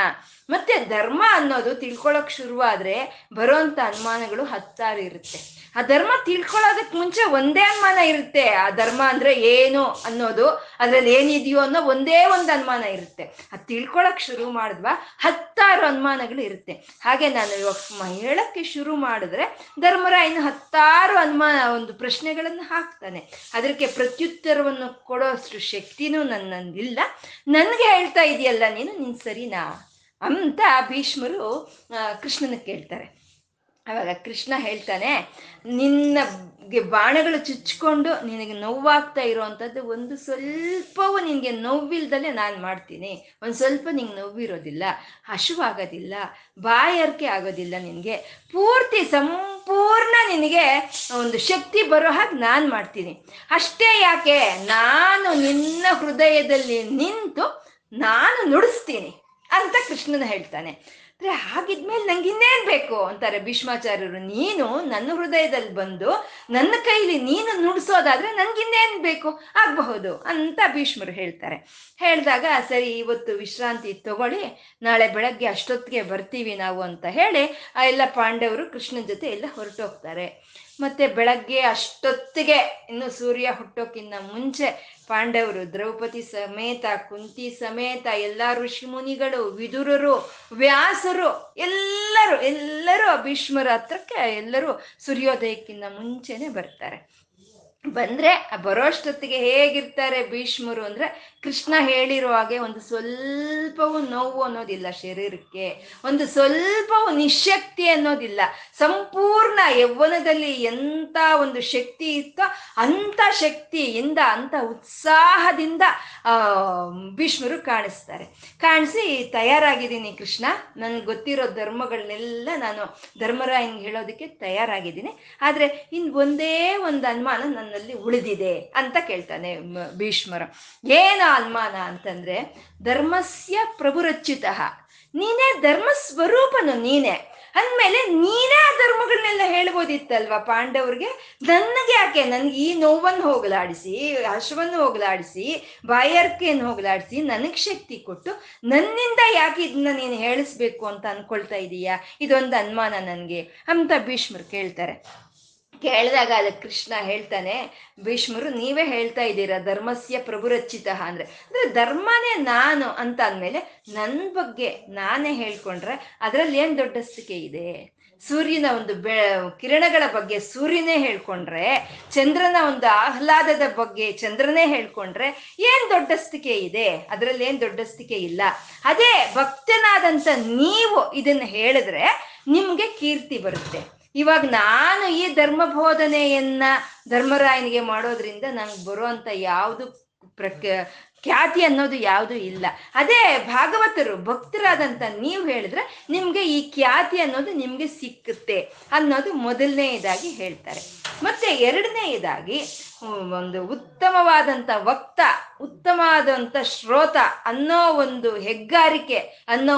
ಮತ್ತೆ ಧರ್ಮ ಅನ್ನೋದು ತಿಳ್ಕೊಳ್ಳೋಕೆ ಶುರುವಾದರೆ ಬರೋಂಥ ಅನುಮಾನಗಳು ಹತ್ತಾರು ಇರುತ್ತೆ. ಆ ಧರ್ಮ ತಿಳ್ಕೊಳ್ಳೋದಕ್ಕೆ ಮುಂಚೆ ಒಂದೇ ಅನುಮಾನ ಇರುತ್ತೆ, ಆ ಧರ್ಮ ಅಂದರೆ ಏನು ಅನ್ನೋದು, ಅದರಲ್ಲಿ ಏನಿದೆಯೋ ಅನ್ನೋ ಒಂದೇ ಒಂದು ಅನುಮಾನ ಇರುತ್ತೆ. ಅದು ತಿಳ್ಕೊಳ್ಳೋಕೆ ಶುರು ಮಾಡಿದ್ವಾ ಹತ್ತಾರು ಅನುಮಾನಗಳು ಇರುತ್ತೆ. ಹಾಗೆ ನಾನು ಇವಾಗ ಹೇಳೋಕ್ಕೆ ಶುರು ಮಾಡಿದ್ರೆ ಧರ್ಮರಾಯನ ಹತ್ತಾರು ಅನುಮಾನ ಒಂದು ಪ್ರಶ್ನೆಗಳನ್ನು ಹಾಕ್ತಾನೆ. ಅದಕ್ಕೆ ಪ್ರತ್ಯುತ್ತರವನ್ನು ಕೊಡೋಷ್ಟು ಶಕ್ತಿನೂ ನನ್ನಲ್ಲಿಲ್ಲ. ನನಗೆ ಹೇಳ್ತಾ ಇದೆಯಲ್ಲ ನೀನು, ನೀನು ಸರಿನಾ ಅಂತ ಭೀಷ್ಮರು ಕೃಷ್ಣನ ಕೇಳ್ತಾರೆ. ಆವಾಗ ಕೃಷ್ಣ ಹೇಳ್ತಾನೆ, ನಿನ್ನಗೆ ಬಾಣಗಳು ಚುಚ್ಕೊಂಡು ನಿನಗೆ ನೋವಾಗ್ತಾ ಇರೋವಂಥದ್ದು ಒಂದು ಸ್ವಲ್ಪವೂ ನಿನಗೆ ನೋವಿಲ್ದಲೇ ನಾನು ಮಾಡ್ತೀನಿ. ಒಂದು ಸ್ವಲ್ಪ ನಿಂಗೆ ನೋವಿರೋದಿಲ್ಲ, ಹಶುವಾಗೋದಿಲ್ಲ, ಬಾಯಾರಿಕೆ ಆಗೋದಿಲ್ಲ, ನಿನಗೆ ಪೂರ್ತಿ ಸಂಪೂರ್ಣ ನಿನಗೆ ಒಂದು ಶಕ್ತಿ ಬರೋ ಹಾಗೆ ನಾನು ಮಾಡ್ತೀನಿ. ಅಷ್ಟೇ ಯಾಕೆ, ನಾನು ನಿನ್ನ ಹೃದಯದಲ್ಲಿ ನಿಂತು ನಾನು ನುಡಿಸ್ತೀನಿ ಅಂತ ಕೃಷ್ಣನ ಹೇಳ್ತಾನೆ. ಹಾಗಿದ್ಮೇಲೆ ನಂಗೆ ಇನ್ನೇನ್ ಬೇಕು ಅಂತಾರೆ ಭೀಷ್ಮಾಚಾರ್ಯರು. ನೀನು ನನ್ನ ಹೃದಯದಲ್ಲಿ ಬಂದು ನನ್ನ ಕೈಲಿ ನೀನು ನುಡಿಸೋದಾದ್ರೆ ನನ್ಗಿನ್ನೇನ್ ಬೇಕು ಆಗಬಹುದು ಅಂತ ಭೀಷ್ಮರು ಹೇಳ್ತಾರೆ. ಹೇಳಿದಾಗ ಸರಿ ಇವತ್ತು ವಿಶ್ರಾಂತಿ ತಗೊಳ್ಳಿ, ನಾಳೆ ಬೆಳಗ್ಗೆ ಅಷ್ಟೊತ್ತಿಗೆ ಬರ್ತೀವಿ ನಾವು ಅಂತ ಹೇಳಿ ಆ ಎಲ್ಲ ಪಾಂಡವರು ಕೃಷ್ಣನ ಜೊತೆ ಎಲ್ಲ ಹೊರಟೋಗ್ತಾರೆ. ಮತ್ತೆ ಬೆಳಗ್ಗೆ ಅಷ್ಟೊತ್ತಿಗೆ ಇನ್ನು ಸೂರ್ಯ ಹುಟ್ಟೋಕ್ಕಿಂತ ಮುಂಚೆ ಪಾಂಡವರು ದ್ರೌಪದಿ ಸಮೇತ, ಕುಂತಿ ಸಮೇತ, ಎಲ್ಲ ಋಷಿಮುನಿಗಳು, ವಿದುರರು, ವ್ಯಾಸರು ಎಲ್ಲರೂ ಎಲ್ಲರೂ ಭೀಷ್ಮರ ಹತ್ರಕ್ಕೆ ಎಲ್ಲರೂ ಸೂರ್ಯೋದಯಕ್ಕಿಂತ ಮುಂಚೆನೆ ಬರ್ತಾರೆ. ಬಂದ್ರೆ ಆ ಬರೋಷ್ಟೊತ್ತಿಗೆ ಹೇಗಿರ್ತಾರೆ ಭೀಷ್ಮರು ಅಂದ್ರೆ, ಕೃಷ್ಣ ಹೇಳಿರೋ ಹಾಗೆ ಒಂದು ಸ್ವಲ್ಪವೂ ನೋವು ಅನ್ನೋದಿಲ್ಲ ಶರೀರಕ್ಕೆ, ಒಂದು ಸ್ವಲ್ಪವೂ ನಿಶಕ್ತಿ ಅನ್ನೋದಿಲ್ಲ. ಸಂಪೂರ್ಣ ಯೌವನದಲ್ಲಿ ಎಂಥ ಒಂದು ಶಕ್ತಿ ಇತ್ತೋ ಅಂಥ ಶಕ್ತಿಯಿಂದ, ಅಂಥ ಉತ್ಸಾಹದಿಂದ ಭೀಷ್ಮರು ಕಾಣಿಸ್ತಾರೆ. ಕಾಣಿಸಿ ತಯಾರಾಗಿದ್ದೀನಿ ಕೃಷ್ಣ, ನನ್ಗೆ ಗೊತ್ತಿರೋ ಧರ್ಮಗಳನ್ನೆಲ್ಲ ನಾನು ಧರ್ಮರಾಯನ್ಗೆ ಹೇಳೋದಕ್ಕೆ ತಯಾರಾಗಿದ್ದೀನಿ, ಆದರೆ ಇನ್ನು ಒಂದೇ ಒಂದು ಅನುಮಾನ ನನ್ನಲ್ಲಿ ಉಳಿದಿದೆ ಅಂತ ಕೇಳ್ತಾನೆ ಭೀಷ್ಮರು. ಏನು ಅನುಮಾನ ಅಂತಂದ್ರೆ, ಧರ್ಮಸ್ಯ ಪ್ರಭುರಚ್ಯುತಃ, ನೀನೇ ಧರ್ಮ ಸ್ವರೂಪನು ನೀನೆ ಅಂದಮೇಲೆ ನೀನೇ ಆ ಧರ್ಮಗಳನ್ನೆಲ್ಲ ಹೇಳ್ಬೋದಿತ್ತಲ್ವ ಪಾಂಡವ್ರಿಗೆ. ನನಗೆ ಯಾಕೆ, ನನ್ಗೆ ಈ ನೋವನ್ನು ಹೋಗಲಾಡಿಸಿ, ಹಶವನ್ನು ಹೋಗಲಾಡಿಸಿ, ಬಾಯಾರಿಕೆಯನ್ನು ಹೋಗಲಾಡಿಸಿ ನನಗೆ ಶಕ್ತಿ ಕೊಟ್ಟು ನನ್ನಿಂದ ಯಾಕೆ ಇದನ್ನ ನೀನು ಹೇಳಿಸ್ಬೇಕು ಅಂತ ಅನ್ಕೊಳ್ತಾ ಇದೀಯಾ, ಇದೊಂದು ಅನುಮಾನ ನನಗೆ ಅಂತ ಭೀಷ್ಮರು ಕೇಳ್ತಾರೆ. ಕೇಳಿದಾಗ ಅದಕ್ಕೆ ಕೃಷ್ಣ ಹೇಳ್ತಾನೆ, ಭೀಷ್ಮರು ನೀವೇ ಹೇಳ್ತಾ ಇದ್ದೀರಾ ಧರ್ಮಸ್ಯ ಪ್ರಭುರಚ್ಚಿತ ಅಂದರೆ, ಅಂದರೆ ಧರ್ಮನೇ ನಾನು ಅಂತ ಅಂದಮೇಲೆ ನನ್ನ ಬಗ್ಗೆ ನಾನೇ ಹೇಳ್ಕೊಂಡ್ರೆ ಅದರಲ್ಲಿ ಏನು ದೊಡ್ಡಸ್ತಿಕೆ ಇದೆ? ಸೂರ್ಯನ ಒಂದು ಕಿರಣಗಳ ಬಗ್ಗೆ ಸೂರ್ಯನೇ ಹೇಳ್ಕೊಂಡ್ರೆ, ಚಂದ್ರನ ಒಂದು ಆಹ್ಲಾದದ ಬಗ್ಗೆ ಚಂದ್ರನೇ ಹೇಳ್ಕೊಂಡ್ರೆ ಏನ್ ದೊಡ್ಡಸ್ತಿಕೆ ಇದೆ? ಅದರಲ್ಲಿ ಏನ್ ದೊಡ್ಡಸ್ತಿಕೆ ಇಲ್ಲ. ಅದೇ ಭಕ್ತನಾದಂಥ ನೀವು ಇದನ್ನು ಹೇಳಿದ್ರೆ ನಿಮಗೆ ಕೀರ್ತಿ ಬರುತ್ತೆ. ಇವಾಗ ನಾನು ಈ ಧರ್ಮ ಬೋಧನೆಯನ್ನ ಧರ್ಮರಾಯನಿಗೆ ಮಾಡೋದ್ರಿಂದ ನಂಗೆ ಬರುವಂತ ಯಾವುದು ಖ್ಯಾತಿ ಅನ್ನೋದು ಯಾವುದು ಇಲ್ಲ. ಅದೇ ಭಾಗವತರು ಭಕ್ತರಾದಂಥ ನೀವು ಹೇಳಿದ್ರೆ ನಿಮ್ಗೆ ಈ ಖ್ಯಾತಿ ಅನ್ನೋದು ನಿಮ್ಗೆ ಸಿಕ್ಕುತ್ತೆ ಅನ್ನೋದು ಮೊದಲನೆಯದಾಗಿ ಹೇಳ್ತಾರೆ. ಮತ್ತೆ ಎರಡನೆಯದಾಗಿ, ಒಂದು ಉತ್ತಮವಾದಂಥ ವಕ್ತ, ಉತ್ತಮವಾದಂಥ ಶ್ರೋತ ಅನ್ನೋ ಒಂದು ಹೆಗ್ಗಾರಿಕೆ ಅನ್ನೋ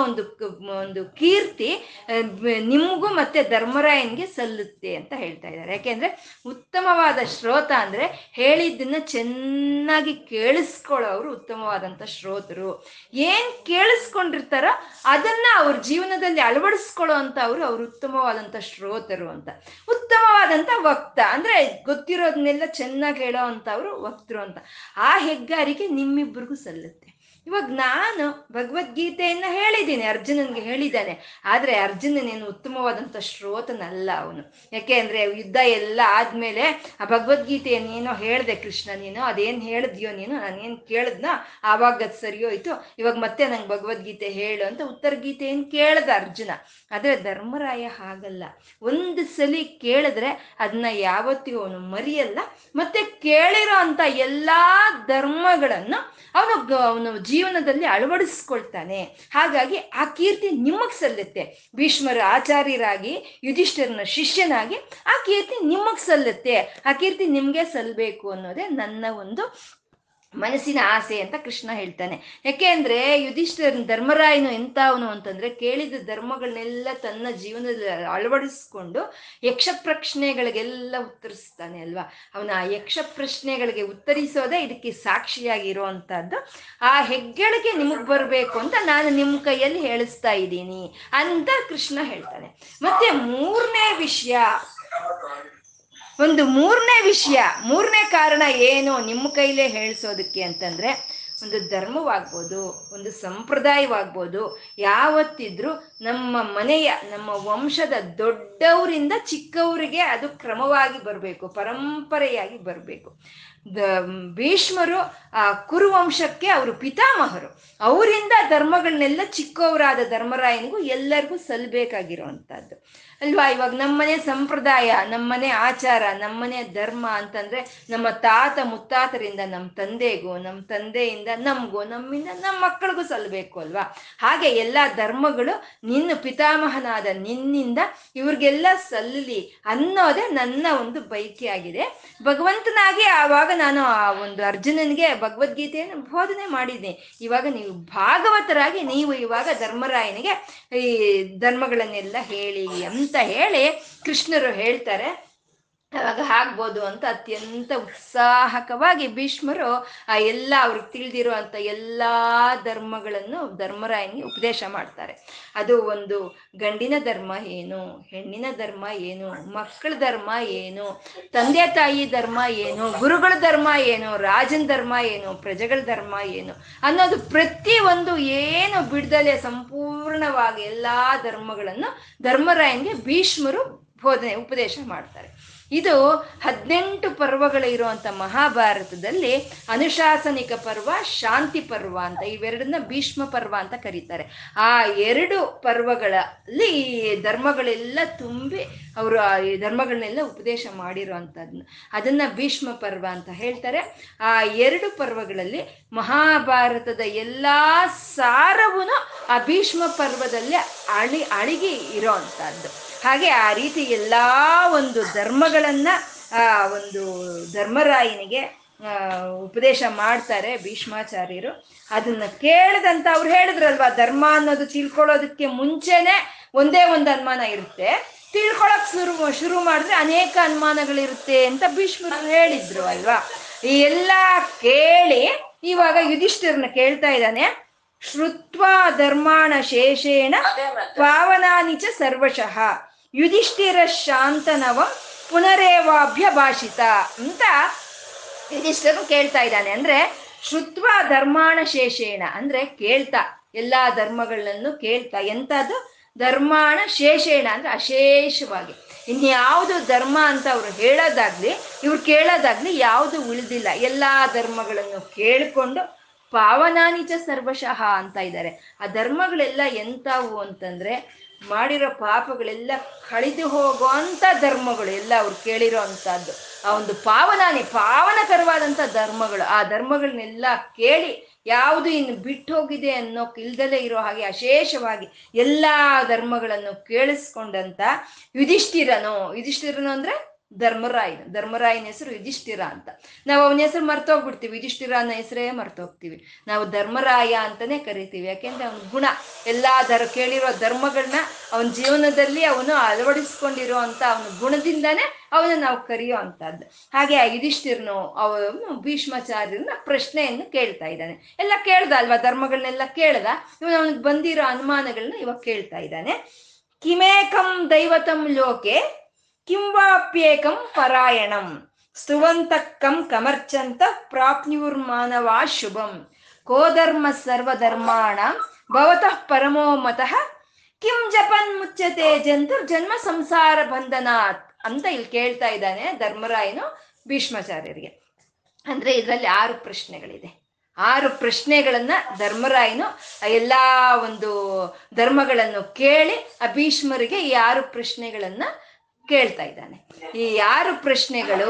ಒಂದು ಕೀರ್ತಿ ನಿಮಗೂ ಮತ್ತೆ ಧರ್ಮರಾಯನ್ಗೆ ಸಲ್ಲುತ್ತೆ ಅಂತ ಹೇಳ್ತಾ ಇದ್ದಾರೆ. ಯಾಕೆಂದ್ರೆ ಉತ್ತಮವಾದ ಶ್ರೋತ ಅಂದ್ರೆ ಹೇಳಿದ್ದನ್ನ ಚೆನ್ನಾಗಿ ಕೇಳಿಸ್ಕೊಳ್ಳೋ ಅವರು ಉತ್ತಮವಾದಂಥ ಶ್ರೋತರು. ಏನ್ ಕೇಳಿಸ್ಕೊಂಡಿರ್ತಾರೋ ಅದನ್ನ ಅವ್ರ ಜೀವನದಲ್ಲಿ ಅಳವಡಿಸ್ಕೊಳ್ಳೋ ಅಂತ ಅವ್ರು ಉತ್ತಮವಾದಂಥ ಶ್ರೋತರು ಅಂತ. ಉತ್ತಮವಾದಂಥ ವಕ್ತ ಅಂದ್ರೆ ಗೊತ್ತಿರೋದನ್ನೆಲ್ಲ ಚೆನ್ನಾಗಿ ಹೇಳೋ ಅಂತವ್ರು ವಕ್ತರು ಅಂತ. ಆ ಹೆಗ್ಗಾರಿಕೆ ನಿಮ್ಮಿಬ್ಬರಿಗೂ ಸಲ್ಲುತ್ತೆ. ಇವಾಗ ನಾನು ಭಗವದ್ಗೀತೆಯನ್ನ ಹೇಳಿದ್ದೀನಿ, ಅರ್ಜುನನ್ಗೆ ಹೇಳಿದ್ದಾನೆ, ಆದರೆ ಅರ್ಜುನನೇನು ಉತ್ತಮವಾದಂಥ ಶ್ರೋತನಲ್ಲ ಅವನು. ಯಾಕೆ ಅಂದರೆ ಯುದ್ಧ ಎಲ್ಲ ಆದಮೇಲೆ ಆ ಭಗವದ್ಗೀತೆಯನ್ನೇನೋ ಹೇಳಿದೆ ಕೃಷ್ಣ, ನೀನು ಅದೇನು ಹೇಳಿದ್ಯೋ ನೀನು, ನಾನೇನು ಕೇಳಿದ್ನೋ ಆವಾಗ ಅದು ಸರಿಯೋಯ್ತು, ಇವಾಗ ಮತ್ತೆ ನಂಗೆ ಭಗವದ್ಗೀತೆ ಹೇಳು ಅಂತ ಉತ್ತರ ಗೀತೆಯನ್ನು ಕೇಳ್ದ ಅರ್ಜುನ. ಆದರೆ ಧರ್ಮರಾಯ ಹಾಗಲ್ಲ, ಒಂದು ಸಲ ಕೇಳಿದ್ರೆ ಅದನ್ನ ಯಾವತ್ತಿಗೂ ಅವನು ಮರೆಯಲ್ಲ. ಮತ್ತೆ ಕೇಳಿರೋ ಅಂಥ ಎಲ್ಲ ಧರ್ಮಗಳನ್ನು ಅವನು ಜೀವನದಲ್ಲಿ ಅಳವಡಿಸ್ಕೊಳ್ತಾನೆ. ಹಾಗಾಗಿ ಆ ಕೀರ್ತಿ ನಿಮಗೆ ಸಲ್ಲುತ್ತೆ. ಭೀಷ್ಮರ ಆಚಾರ್ಯರಾಗಿ, ಯುಧಿಷ್ಠಿರನ ಶಿಷ್ಯನಾಗಿ ಆ ಕೀರ್ತಿ ನಿಮಗೆ ಸಲ್ಲುತ್ತೆ, ಆ ಕೀರ್ತಿ ನಿಮಗೆ ಸಲ್ಲಬೇಕು ಅನ್ನೋದೇ ನನ್ನ ಒಂದು ಮನಸ್ಸಿನ ಆಸೆ ಅಂತ ಕೃಷ್ಣ ಹೇಳ್ತಾನೆ. ಯಾಕೆ ಅಂದ್ರೆ ಯುಧಿಷ್ಠಿರನ ಧರ್ಮರಾಯನು ಎಂತ ಅವನು ಅಂತಂದ್ರೆ, ಕೇಳಿದ ಧರ್ಮಗಳನ್ನೆಲ್ಲ ತನ್ನ ಜೀವನದಲ್ಲಿ ಅಳವಡಿಸ್ಕೊಂಡು ಯಕ್ಷ ಪ್ರಶ್ನೆಗಳಿಗೆಲ್ಲ ಉತ್ತರಿಸ್ತಾನೆ ಅಲ್ವಾ. ಅವನ ಆ ಯಕ್ಷ ಪ್ರಶ್ನೆಗಳಿಗೆ ಉತ್ತರಿಸೋದೇ ಇದಕ್ಕೆ ಸಾಕ್ಷಿಯಾಗಿರುವಂತಹದ್ದು. ಆ ಹೆಗ್ಗಳಿಕೆ ನಿಮಗ್ ಬರ್ಬೇಕು ಅಂತ ನಾನು ನಿಮ್ಮ ಕೈಯಲ್ಲಿ ಹೇಳಿಸ್ತಾ ಇದ್ದೀನಿ ಅಂತ ಕೃಷ್ಣ ಹೇಳ್ತಾನೆ. ಮತ್ತೆ ಮೂರನೇ ಕಾರಣ ಏನು ನಿಮ್ಮ ಕೈಲೇ ಹೇಳಿಸೋದಕ್ಕೆ ಅಂತಂದ್ರೆ, ಒಂದು ಧರ್ಮವಾಗ್ಬೋದು, ಒಂದು ಸಂಪ್ರದಾಯವಾಗ್ಬೋದು, ಯಾವತ್ತಿದ್ರೂ ನಮ್ಮ ಮನೆಯ ನಮ್ಮ ವಂಶದ ದೊಡ್ಡವರಿಂದ ಚಿಕ್ಕವರಿಗೆ ಅದು ಕ್ರಮವಾಗಿ ಬರಬೇಕು, ಪರಂಪರೆಯಾಗಿ ಬರಬೇಕು. ಭೀಷ್ಮರು ಆ ಕುರುವಂಶಕ್ಕೆ ಅವರು ಪಿತಾಮಹರು, ಅವರಿಂದ ಧರ್ಮಗಳನ್ನೆಲ್ಲ ಚಿಕ್ಕವರಾದ ಧರ್ಮರಾಯನಿಗೂ ಎಲ್ಲರಿಗೂ ಸಲ್ಬೇಕಾಗಿರುವಂಥದ್ದು ಅಲ್ವಾ. ಇವಾಗ ನಮ್ಮನೆ ಸಂಪ್ರದಾಯ, ನಮ್ಮನೆ ಆಚಾರ, ನಮ್ಮನೆ ಧರ್ಮ ಅಂತಂದ್ರೆ ನಮ್ಮ ತಾತ ಮುತ್ತಾತರಿಂದ ನಮ್ಮ ತಂದೆಗೂ, ನಮ್ಮ ತಂದೆಯಿಂದ ನಮಗೂ, ನಮ್ಮಿಂದ ನಮ್ಮ ಮಕ್ಕಳಿಗೂ ಸಲ್ಲಬೇಕು ಅಲ್ವಾ. ಹಾಗೆ ಎಲ್ಲ ಧರ್ಮಗಳು ನಿನ್ನ ಪಿತಾಮಹನಾದ ನಿನ್ನಿಂದ ಇವ್ರಿಗೆಲ್ಲ ಸಲ್ಲಲಿ ಅನ್ನೋದೇ ನನ್ನ ಒಂದು ಬಯಕೆಯಾಗಿದೆ. ಭಗವಂತನಾಗಿ ಆವಾಗ ನಾನು ಆ ಒಂದು ಅರ್ಜುನನಿಗೆ ಭಗವದ್ಗೀತೆಯನ್ನು ಬೋಧನೆ ಮಾಡಿದ್ದೀನಿ. ಇವಾಗ ನೀವು ಭಾಗವತರಾಗಿ ನೀವು ಇವಾಗ ಧರ್ಮರಾಯನಿಗೆ ಈ ಧರ್ಮಗಳನ್ನೆಲ್ಲ ಹೇಳಿ ಅಂತ ಹೇಳಿ ಕೃಷ್ಣರು ಹೇಳ್ತಾರೆ. ಅವಾಗ ಆಗ್ಬೋದು ಅಂತ ಅತ್ಯಂತ ಉತ್ಸಾಹಕವಾಗಿ ಭೀಷ್ಮರು ಆ ಎಲ್ಲ ಅವ್ರಿಗೆ ತಿಳಿದಿರೋ ಅಂಥ ಎಲ್ಲ ಧರ್ಮಗಳನ್ನು ಧರ್ಮರಾಯನಿಗೆ ಉಪದೇಶ ಮಾಡ್ತಾರೆ. ಅದು ಒಂದು ಗಂಡಿನ ಧರ್ಮ ಏನು, ಹೆಣ್ಣಿನ ಧರ್ಮ ಏನು, ಮಕ್ಕಳ ಧರ್ಮ ಏನು, ತಂದೆ ತಾಯಿ ಧರ್ಮ ಏನು, ಗುರುಗಳ ಧರ್ಮ ಏನು, ರಾಜನ ಧರ್ಮ ಏನು, ಪ್ರಜೆಗಳ ಧರ್ಮ ಏನು ಅನ್ನೋದು ಪ್ರತಿಯೊಂದು ಏನು ಬಿಡ್ದಲೆ ಸಂಪೂರ್ಣವಾಗಿ ಎಲ್ಲ ಧರ್ಮಗಳನ್ನು ಧರ್ಮರಾಯನಿಗೆ ಭೀಷ್ಮರು ಉಪದೇಶ ಮಾಡ್ತಾರೆ. ಇದು 18 ಪರ್ವಗಳು ಇರುವಂಥ ಮಹಾಭಾರತದಲ್ಲಿ ಅನುಶಾಸನಿಕ ಪರ್ವ, ಶಾಂತಿ ಪರ್ವ ಅಂತ ಇವೆರಡನ್ನ ಭೀಷ್ಮ ಪರ್ವ ಅಂತ ಕರೀತಾರೆ. ಆ 2 ಪರ್ವಗಳಲ್ಲಿ ಈ ಧರ್ಮಗಳೆಲ್ಲ ತುಂಬಿ ಅವರು ಆ ಧರ್ಮಗಳನ್ನೆಲ್ಲ ಉಪದೇಶ ಮಾಡಿರೋವಂಥದ್ದನ್ನ ಅದನ್ನ ಭೀಷ್ಮ ಪರ್ವ ಅಂತ ಹೇಳ್ತಾರೆ. ಆ 2 ಪರ್ವಗಳಲ್ಲಿ ಮಹಾಭಾರತದ ಎಲ್ಲ ಸಾರವೂ ಆ ಭೀಷ್ಮ ಪರ್ವದಲ್ಲಿ ಅಳಿಗಿ ಇರೋವಂಥದ್ದು. ಹಾಗೆ ಆ ರೀತಿ ಎಲ್ಲ ಒಂದು ಧರ್ಮಗಳನ್ನು ಆ ಒಂದು ಧರ್ಮರಾಯನಿಗೆ ಉಪದೇಶ ಮಾಡ್ತಾರೆ ಭೀಷ್ಮಾಚಾರ್ಯರು. ಅದನ್ನು ಕೇಳಿದಂತ ಅವ್ರು ಹೇಳಿದ್ರಲ್ವಾ, ಧರ್ಮ ಅನ್ನೋದು ತಿಳ್ಕೊಳ್ಳೋದಕ್ಕೆ ಮುಂಚೆನೆ ಒಂದೇ ಒಂದು ಅನುಮಾನ ಇರುತ್ತೆ, ತಿಳ್ಕೊಳಕ್ ಶುರು ಮಾಡಿದ್ರೆ ಅನೇಕ ಅನುಮಾನಗಳಿರುತ್ತೆ ಅಂತ ಭೀಷ್ಮರು ಹೇಳಿದ್ರು ಅಲ್ವಾ. ಈ ಎಲ್ಲ ಕೇಳಿ ಇವಾಗ ಯುಧಿಷ್ಠಿರನ್ನ ಕೇಳ್ತಾ ಇದ್ದಾನೆ. ಶ್ರುತ್ವಾ ಧರ್ಮಾಣ ಶೇಷೇಣ ಪಾವನಾನಿ ಚ ಸರ್ವಶಃ ಯುಧಿಷ್ಠಿರ ಶಾಂತನವಂ ಪುನರೇವಾಭ್ಯ ಭಾಷಿತ ಅಂತ ಯುಧಿಷ್ಠಿರನು ಕೇಳ್ತಾ ಇದ್ದಾನೆ. ಅಂದ್ರೆ ಶ್ರುತ್ವ ಧರ್ಮಾಣ ಶೇಷೇಣ ಅಂದ್ರೆ ಕೇಳ್ತಾ, ಎಲ್ಲಾ ಧರ್ಮಗಳನ್ನು ಕೇಳ್ತಾ. ಎಂಥದ್ದು ಧರ್ಮಾಣ ಶೇಷೇಣ ಅಂದ್ರೆ ಅಶೇಷವಾಗಿ, ಇನ್ಯಾವುದು ಧರ್ಮ ಅಂತ ಅವರು ಹೇಳೋದಾಗ್ಲಿ ಇವ್ರು ಕೇಳೋದಾಗ್ಲಿ ಯಾವುದು ಉಳಿದಿಲ್ಲ, ಎಲ್ಲಾ ಧರ್ಮಗಳನ್ನು ಕೇಳಿಕೊಂಡು ಪಾವನಾನಿಚ ಸರ್ವಶಃ ಅಂತ ಇದ್ದಾರೆ. ಆ ಧರ್ಮಗಳೆಲ್ಲ ಎಂಥವು ಅಂತಂದ್ರೆ ಮಾಡಿರೋ ಪಾಪಗಳೆಲ್ಲ ಕಳೆದು ಹೋಗೋ ಅಂಥ ಧರ್ಮಗಳು ಎಲ್ಲ ಅವ್ರು ಕೇಳಿರೋ ಅಂಥದ್ದು. ಆ ಒಂದು ಪಾವನಕರವಾದಂಥ ಧರ್ಮಗಳು, ಆ ಧರ್ಮಗಳನ್ನೆಲ್ಲ ಕೇಳಿ ಯಾವುದು ಇನ್ನು ಬಿಟ್ಟು ಹೋಗಿದೆ ಅನ್ನೋಕೆ ಇಲ್ದಲೇ ಇರೋ ಹಾಗೆ ಅಶೇಷವಾಗಿ ಎಲ್ಲ ಧರ್ಮಗಳನ್ನು ಕೇಳಿಸ್ಕೊಂಡಂತ ಯುಧಿಷ್ಠಿರನು ಅಂದ್ರೆ ಧರ್ಮರಾಯನ ಹೆಸರು ಯುಧಿಷ್ಠಿರ ಅಂತ. ನಾವು ಅವನ ಹೆಸರು ಮರ್ತೋಗ್ಬಿಡ್ತೀವಿ, ಯುಧಿಷ್ಠಿರನ ಹೆಸರೇ ಮರ್ತೋಗ್ತೀವಿ. ನಾವು ಧರ್ಮರಾಯ ಅಂತಾನೆ ಕರಿತೀವಿ. ಯಾಕೆಂದ್ರೆ ಅವನ ಗುಣ ಎಲ್ಲಾ ಕೇಳಿರೋ ಧರ್ಮಗಳನ್ನ ಅವನ ಜೀವನದಲ್ಲಿ ಅವನು ಅಳವಡಿಸ್ಕೊಂಡಿರೋ ಅಂತ ಅವನ ಗುಣದಿಂದಾನೇ ಅವನ್ನ ನಾವು ಕರೆಯೋ ಅಂತದ್ದು. ಹಾಗೆ ಆ ಯುಧಿಷ್ಠಿರನು ಅವನು ಭೀಷ್ಮಾಚಾರ್ಯನ ಪ್ರಶ್ನೆಯನ್ನು ಕೇಳ್ತಾ ಇದ್ದಾನೆ. ಎಲ್ಲ ಕೇಳ್ದ ಅಲ್ವಾ, ಧರ್ಮಗಳನ್ನೆಲ್ಲ ಕೇಳ್ದ. ಇವನು ಅವನಿಗೆ ಬಂದಿರೋ ಅನುಮಾನಗಳನ್ನ ಇವಾಗ ಕೇಳ್ತಾ ಇದ್ದಾನೆ. ಕಿಮೇಕಂ ದೈವತಂ ಲೋಕೆ ಕಿಂವಾಪ್ಯೇಕಂ ಪರಾಯಣಂ ಸ್ತುವಂತಕ್ಕಂ ಕಮರ್ಚಂತ ಪ್ರಾಪ್ನ್ಯೂರ್ಮಾನವಾ ಶುಭಂ ಕೋಧರ್ಮ ಸರ್ವಧರ್ಮಾಣಾಂ ಭವತಃ ಪರಮೋ ಮತಃ ಕಿಂ ಜಪನ್ ಮುಚ್ಚತೆ ಜನ್ಮ ಸಂಸಾರ ಬಂಧನಾತ್ ಅಂತ ಇಲ್ಲಿ ಕೇಳ್ತಾ ಇದ್ದಾನೆ ಧರ್ಮರಾಯನು ಭೀಷ್ಮಾಚಾರ್ಯರಿಗೆ. ಅಂದ್ರೆ ಇದರಲ್ಲಿ 6 ಪ್ರಶ್ನೆಗಳಿದೆ. 6 ಪ್ರಶ್ನೆಗಳನ್ನ ಧರ್ಮರಾಯನು ಎಲ್ಲಾ ಒಂದು ಧರ್ಮಗಳನ್ನು ಕೇಳಿ ಆ ಭೀಷ್ಮರಿಗೆ ಈ 6 ಪ್ರಶ್ನೆಗಳನ್ನ ಕೇಳ್ತಾ ಇದ್ದಾನೆ. ಈ 6 ಪ್ರಶ್ನೆಗಳು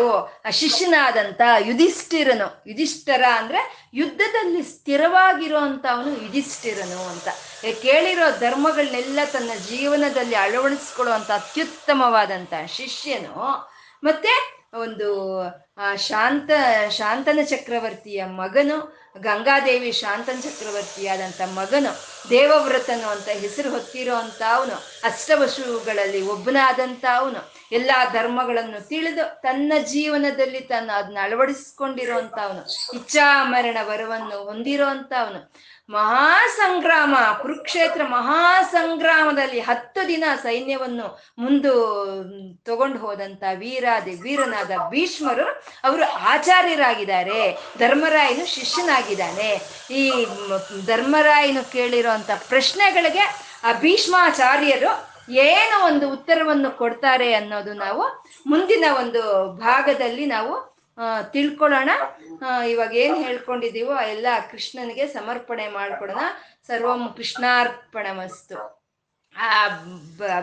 ಶಿಷ್ಯನಾದಂತ ಯುಧಿಷ್ಠಿರನು. ಯುಧಿಷ್ಠರ ಅಂದ್ರೆ ಯುದ್ಧದಲ್ಲಿ ಸ್ಥಿರವಾಗಿರುವಂತ ಅವನು ಯುಧಿಷ್ಠಿರನು ಅಂತ ಕೇಳಿರೋ ಧರ್ಮಗಳನ್ನೆಲ್ಲ ತನ್ನ ಜೀವನದಲ್ಲಿ ಅಳವಡಿಸ್ಕೊಳ್ಳುವಂತ ಅತ್ಯುತ್ತಮವಾದಂತ ಶಿಷ್ಯನು. ಮತ್ತೆ ಒಂದು ಶಾಂತನ ಚಕ್ರವರ್ತಿಯ ಮಗನು, ಗಂಗಾದೇವಿ ಶಾಂತನ ಚಕ್ರವರ್ತಿಯಾದಂಥ ಮಗನು, ದೇವವ್ರತನು ಅಂತ ಹೆಸರು ಹೊತ್ತಿರೋ ಅಂತ ಅವನು, ಅಷ್ಟವಶುಗಳಲ್ಲಿ ಒಬ್ಬನಾದಂಥ ಅವನು, ಎಲ್ಲ ಧರ್ಮಗಳನ್ನು ತಿಳಿದು ತನ್ನ ಜೀವನದಲ್ಲಿ ತನ್ನ ಅದನ್ನ ಅಳವಡಿಸ್ಕೊಂಡಿರೋ ಅಂತ ಅವನು, ಇಚ್ಛಾಮರಣ ವರವನ್ನು ಹೊಂದಿರೋ ಅಂತ ಅವನು. ಮಹಾಸಂಗ್ರಾಮ, ಕುರುಕ್ಷೇತ್ರ ಮಹಾಸಂಗ್ರಾಮದಲ್ಲಿ 10 ದಿನ ಸೈನ್ಯವನ್ನು ತಗೊಂಡು ಹೋದಂತ ವೀರನಾದ ಭೀಷ್ಮರು ಅವರು ಆಚಾರ್ಯರಾಗಿದ್ದಾರೆ, ಧರ್ಮರಾಯನು ಶಿಷ್ಯನಾಗಿದ್ದಾನೆ. ಈ ಧರ್ಮರಾಯನು ಕೇಳಿರುವಂತ ಪ್ರಶ್ನೆಗಳಿಗೆ ಆ ಭೀಷ್ಮಾಚಾರ್ಯರು ಏನು ಒಂದು ಉತ್ತರವನ್ನು ಕೊಡ್ತಾರೆ ಅನ್ನೋದು ನಾವು ಮುಂದಿನ ಒಂದು ಭಾಗದಲ್ಲಿ ನಾವು ತಿಳ್ಕೊಳ್ಳೋಣ. ಇವಾಗ ಏನು ಹೇಳ್ಕೊಂಡಿದ್ದೀವೋ ಆ ಎಲ್ಲ ಕೃಷ್ಣನಿಗೆ ಸಮರ್ಪಣೆ ಮಾಡ್ಕೊಡೋಣ. ಸರ್ವಂ ಕೃಷ್ಣಾರ್ಪಣಮಸ್ತು. ಆ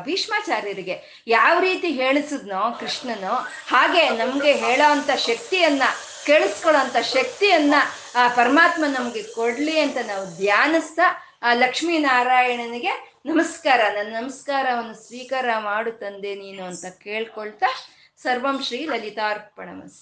ಭೀಷ್ಮಾಚಾರ್ಯರಿಗೆ ಯಾವ ರೀತಿ ಹೇಳಿಸಿದ್ನೋ ಕೃಷ್ಣನು ಹಾಗೆ ನಮಗೆ ಹೇಳೋ ಅಂಥ ಶಕ್ತಿಯನ್ನ, ಕೇಳಿಸ್ಕೊಳ್ಳೋ ಅಂಥ ಶಕ್ತಿಯನ್ನ ಆ ಪರಮಾತ್ಮ ನಮಗೆ ಕೊಡ್ಲಿ ಅಂತ ನಾವು ಧ್ಯಾನಿಸ್ತಾ ಆ ಲಕ್ಷ್ಮೀನಾರಾಯಣನಿಗೆ ನಮಸ್ಕಾರ, ನನ್ನ ನಮಸ್ಕಾರವನ್ನು ಸ್ವೀಕಾರ ಮಾಡು ತಂದೆ ನೀನು ಅಂತ ಕೇಳ್ಕೊಳ್ತಾ ಸರ್ವಂ ಶ್ರೀ ಲಲಿತಾರ್ಪಣಮಸ್ತು.